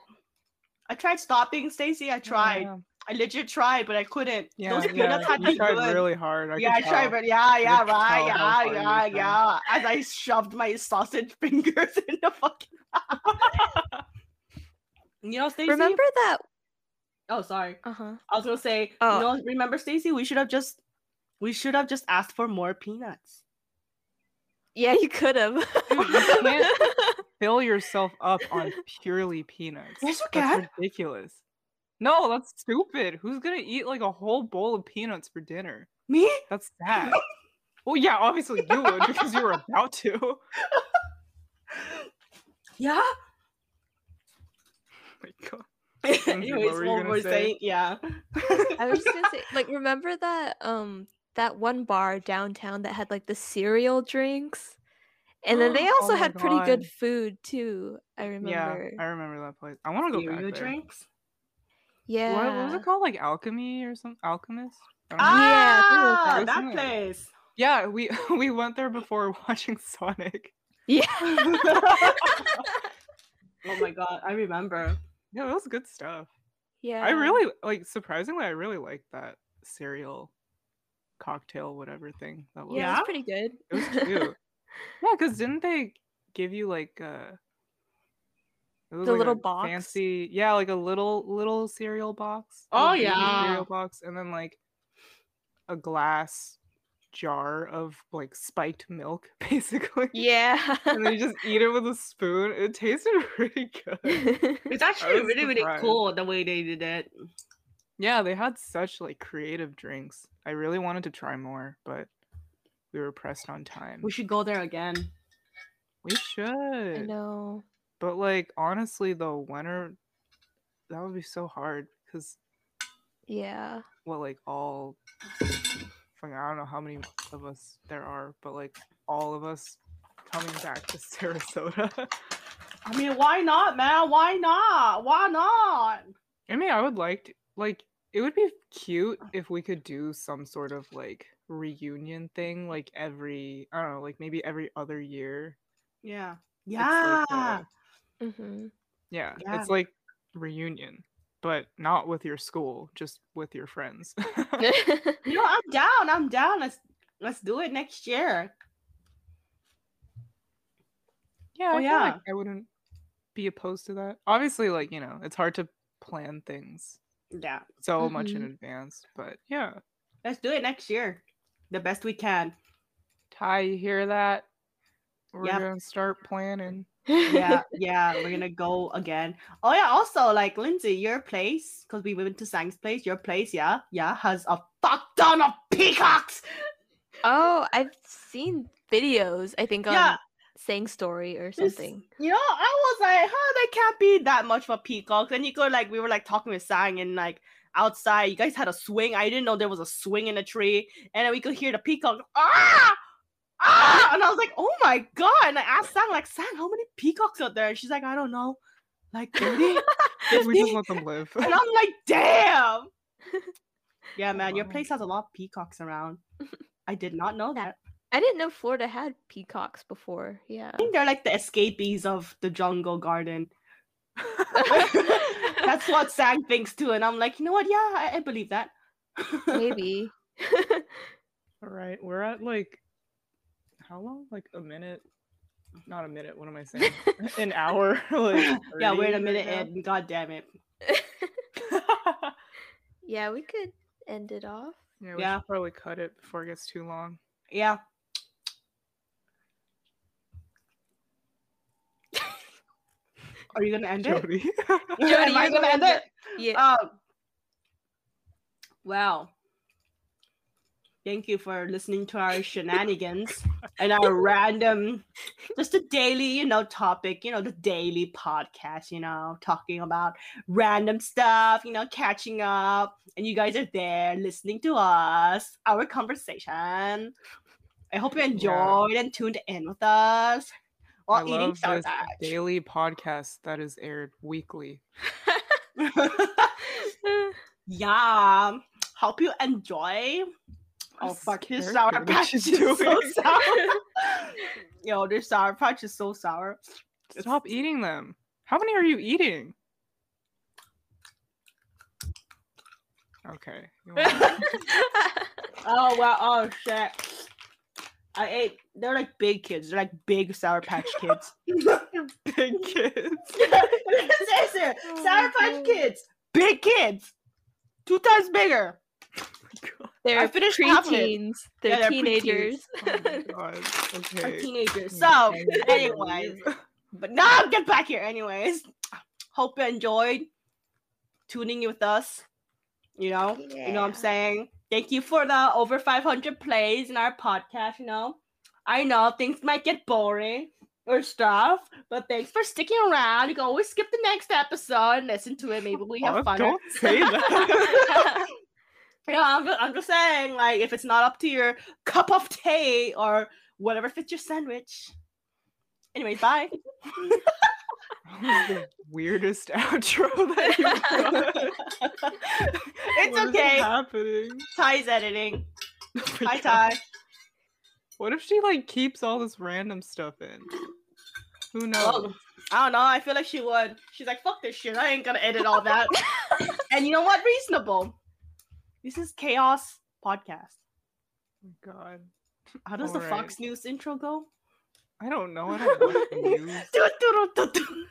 I tried stopping, Stacey. I tried. Yeah. I legit tried, but I couldn't. Yeah, those peanuts yeah. had to tried good. really hard. I yeah, I tried, but yeah, yeah, you right, yeah, yeah, yeah. As I shoved my sausage fingers in the fucking. You know, Stacey. Remember that? Oh, sorry. Uh huh. I was gonna say, oh. you know, remember, Stacey? We should have just, we should have just asked for more peanuts. Yeah, you could have. You can't fill yourself up on purely peanuts. Yes, you can. That's ridiculous. No, that's stupid. Who's gonna eat like a whole bowl of peanuts for dinner? Me? That's sad. Well, yeah, obviously you would because you were about to. Yeah. Oh my god. Anyways, what were you gonna say? Yeah. I was just gonna say, like, remember that um that one bar downtown that had like the cereal drinks, and then they also oh had god. pretty good food too. I remember. Yeah, I remember that place. I want to go back there. Cereal drinks. Yeah. What, what was it called? Like Alchemy or something? Alchemist? I don't know. Ah, yeah, that place. Yeah, we we went there before watching Sonic. Yeah. Oh my god, I remember. Yeah, that was good stuff. Yeah. I really like. Surprisingly, I really liked that cereal cocktail, whatever thing that was. Yeah, it was pretty good. It was cute. Yeah, because didn't they give you like a? The like little box, fancy, yeah, like a little little cereal box. Oh yeah, cereal box, and then like a glass jar of like spiked milk, basically. Yeah, and then you just eat it with a spoon. It tasted really good. It's actually really surprised. really cool the way they did it. Yeah, they had such like creative drinks. I really wanted to try more, but we were pressed on time. We should go there again. We should. I know. But like honestly though, winter that would be so hard because yeah, well like all like, I don't know how many of us there are, but like all of us coming back to Sarasota. I mean, why not, man? Why not? Why not? I mean, I would like to, like it would be cute if we could do some sort of like reunion thing, like every I don't know, like maybe every other year. Yeah. Yeah. Mm-hmm. Yeah, yeah, it's like reunion, but not with your school, just with your friends. No, I'm down. I'm down. Let's let's do it next year. Yeah, oh, I yeah. Like I wouldn't be opposed to that. Obviously, like you know, it's hard to plan things. Yeah, so mm-hmm. much in advance. But yeah, let's do it next year, the best we can. Ty, you hear that? We're yep. gonna start planning. yeah yeah we're gonna go again. Oh yeah, also like Lindsay, your place, because we went to Sang's place, your place yeah yeah has a fuck ton of peacocks. Oh, I've seen videos, I think on yeah. Sang's story or something. It's, you know, I was like, huh, they can't be that much for peacocks. And you go like, we were like talking with Sang, and like outside you guys had a swing. I didn't know there was a swing in a tree, and then we could hear the peacock ah Ah! And I was like, oh my god. And I asked Sang, like, Sang, how many peacocks are there? And she's like, I don't know. Like, thirty? We just let them live. And I'm like, damn. Yeah, man, your place has a lot of peacocks around. I did not know that. I didn't know Florida had peacocks before. Yeah. I think they're like the escapees of the jungle garden. That's what Sang thinks too. And I'm like, you know what? Yeah, I, I believe that. Maybe. All right. We're at like how long? Like a minute not a minute, what am I saying? An hour. Like yeah, we're in a minute right in. God damn it. Yeah, we could end it off. Yeah, we yeah. should probably cut it before it gets too long. Yeah. Are you gonna end Jodi? it? Jodi, am I gonna end it? it? Yeah. Um, wow. Thank you for listening to our shenanigans and our random, just a daily, you know, topic, you know, the daily podcast, you know, talking about random stuff, you know, catching up. And you guys are there listening to us, our conversation. I hope you enjoyed yeah. and tuned in with us while I eating love Sour Patch. This daily podcast that is aired weekly. Yeah. Hope you enjoy. Oh fuck! His Sour Patch is doing. so sour. Yo, this Sour Patch is so sour. Stop it's... eating them. How many are you eating? Okay. You want... oh wow! Oh shit! I ate. They're like big kids. They're like big Sour Patch Kids. Big kids. This is oh, Sour Patch Kids. Big kids. Two times bigger. God. They're preteens. They're, yeah, they're teenagers. Pre-teens. Oh my God. Okay. They're teenagers. So, anyways, but now get back here. Anyways, hope you enjoyed tuning in with us. You know, yeah. you know what I'm saying. Thank you for the over five hundred plays in our podcast. You know, I know things might get boring or stuff, but thanks for sticking around. You can always skip the next episode and listen to it. Maybe we have oh, fun. Don't say that. Yeah, I'm just, I'm just saying, like, if it's not up to your cup of tea or whatever fits your sandwich. Anyway, bye. That was the weirdest outro that you've done. It's what okay. What's happening? Ty's editing. Oh Hi, God. Ty. What if she, like, keeps all this random stuff in? Who knows? Oh, I don't know. I feel like she would. She's like, fuck this shit. I ain't gonna edit all that. And you know what? Reasonable. This is Chaos Podcast. Oh God. How does All the right. Fox News intro go? I don't know. I don't like news.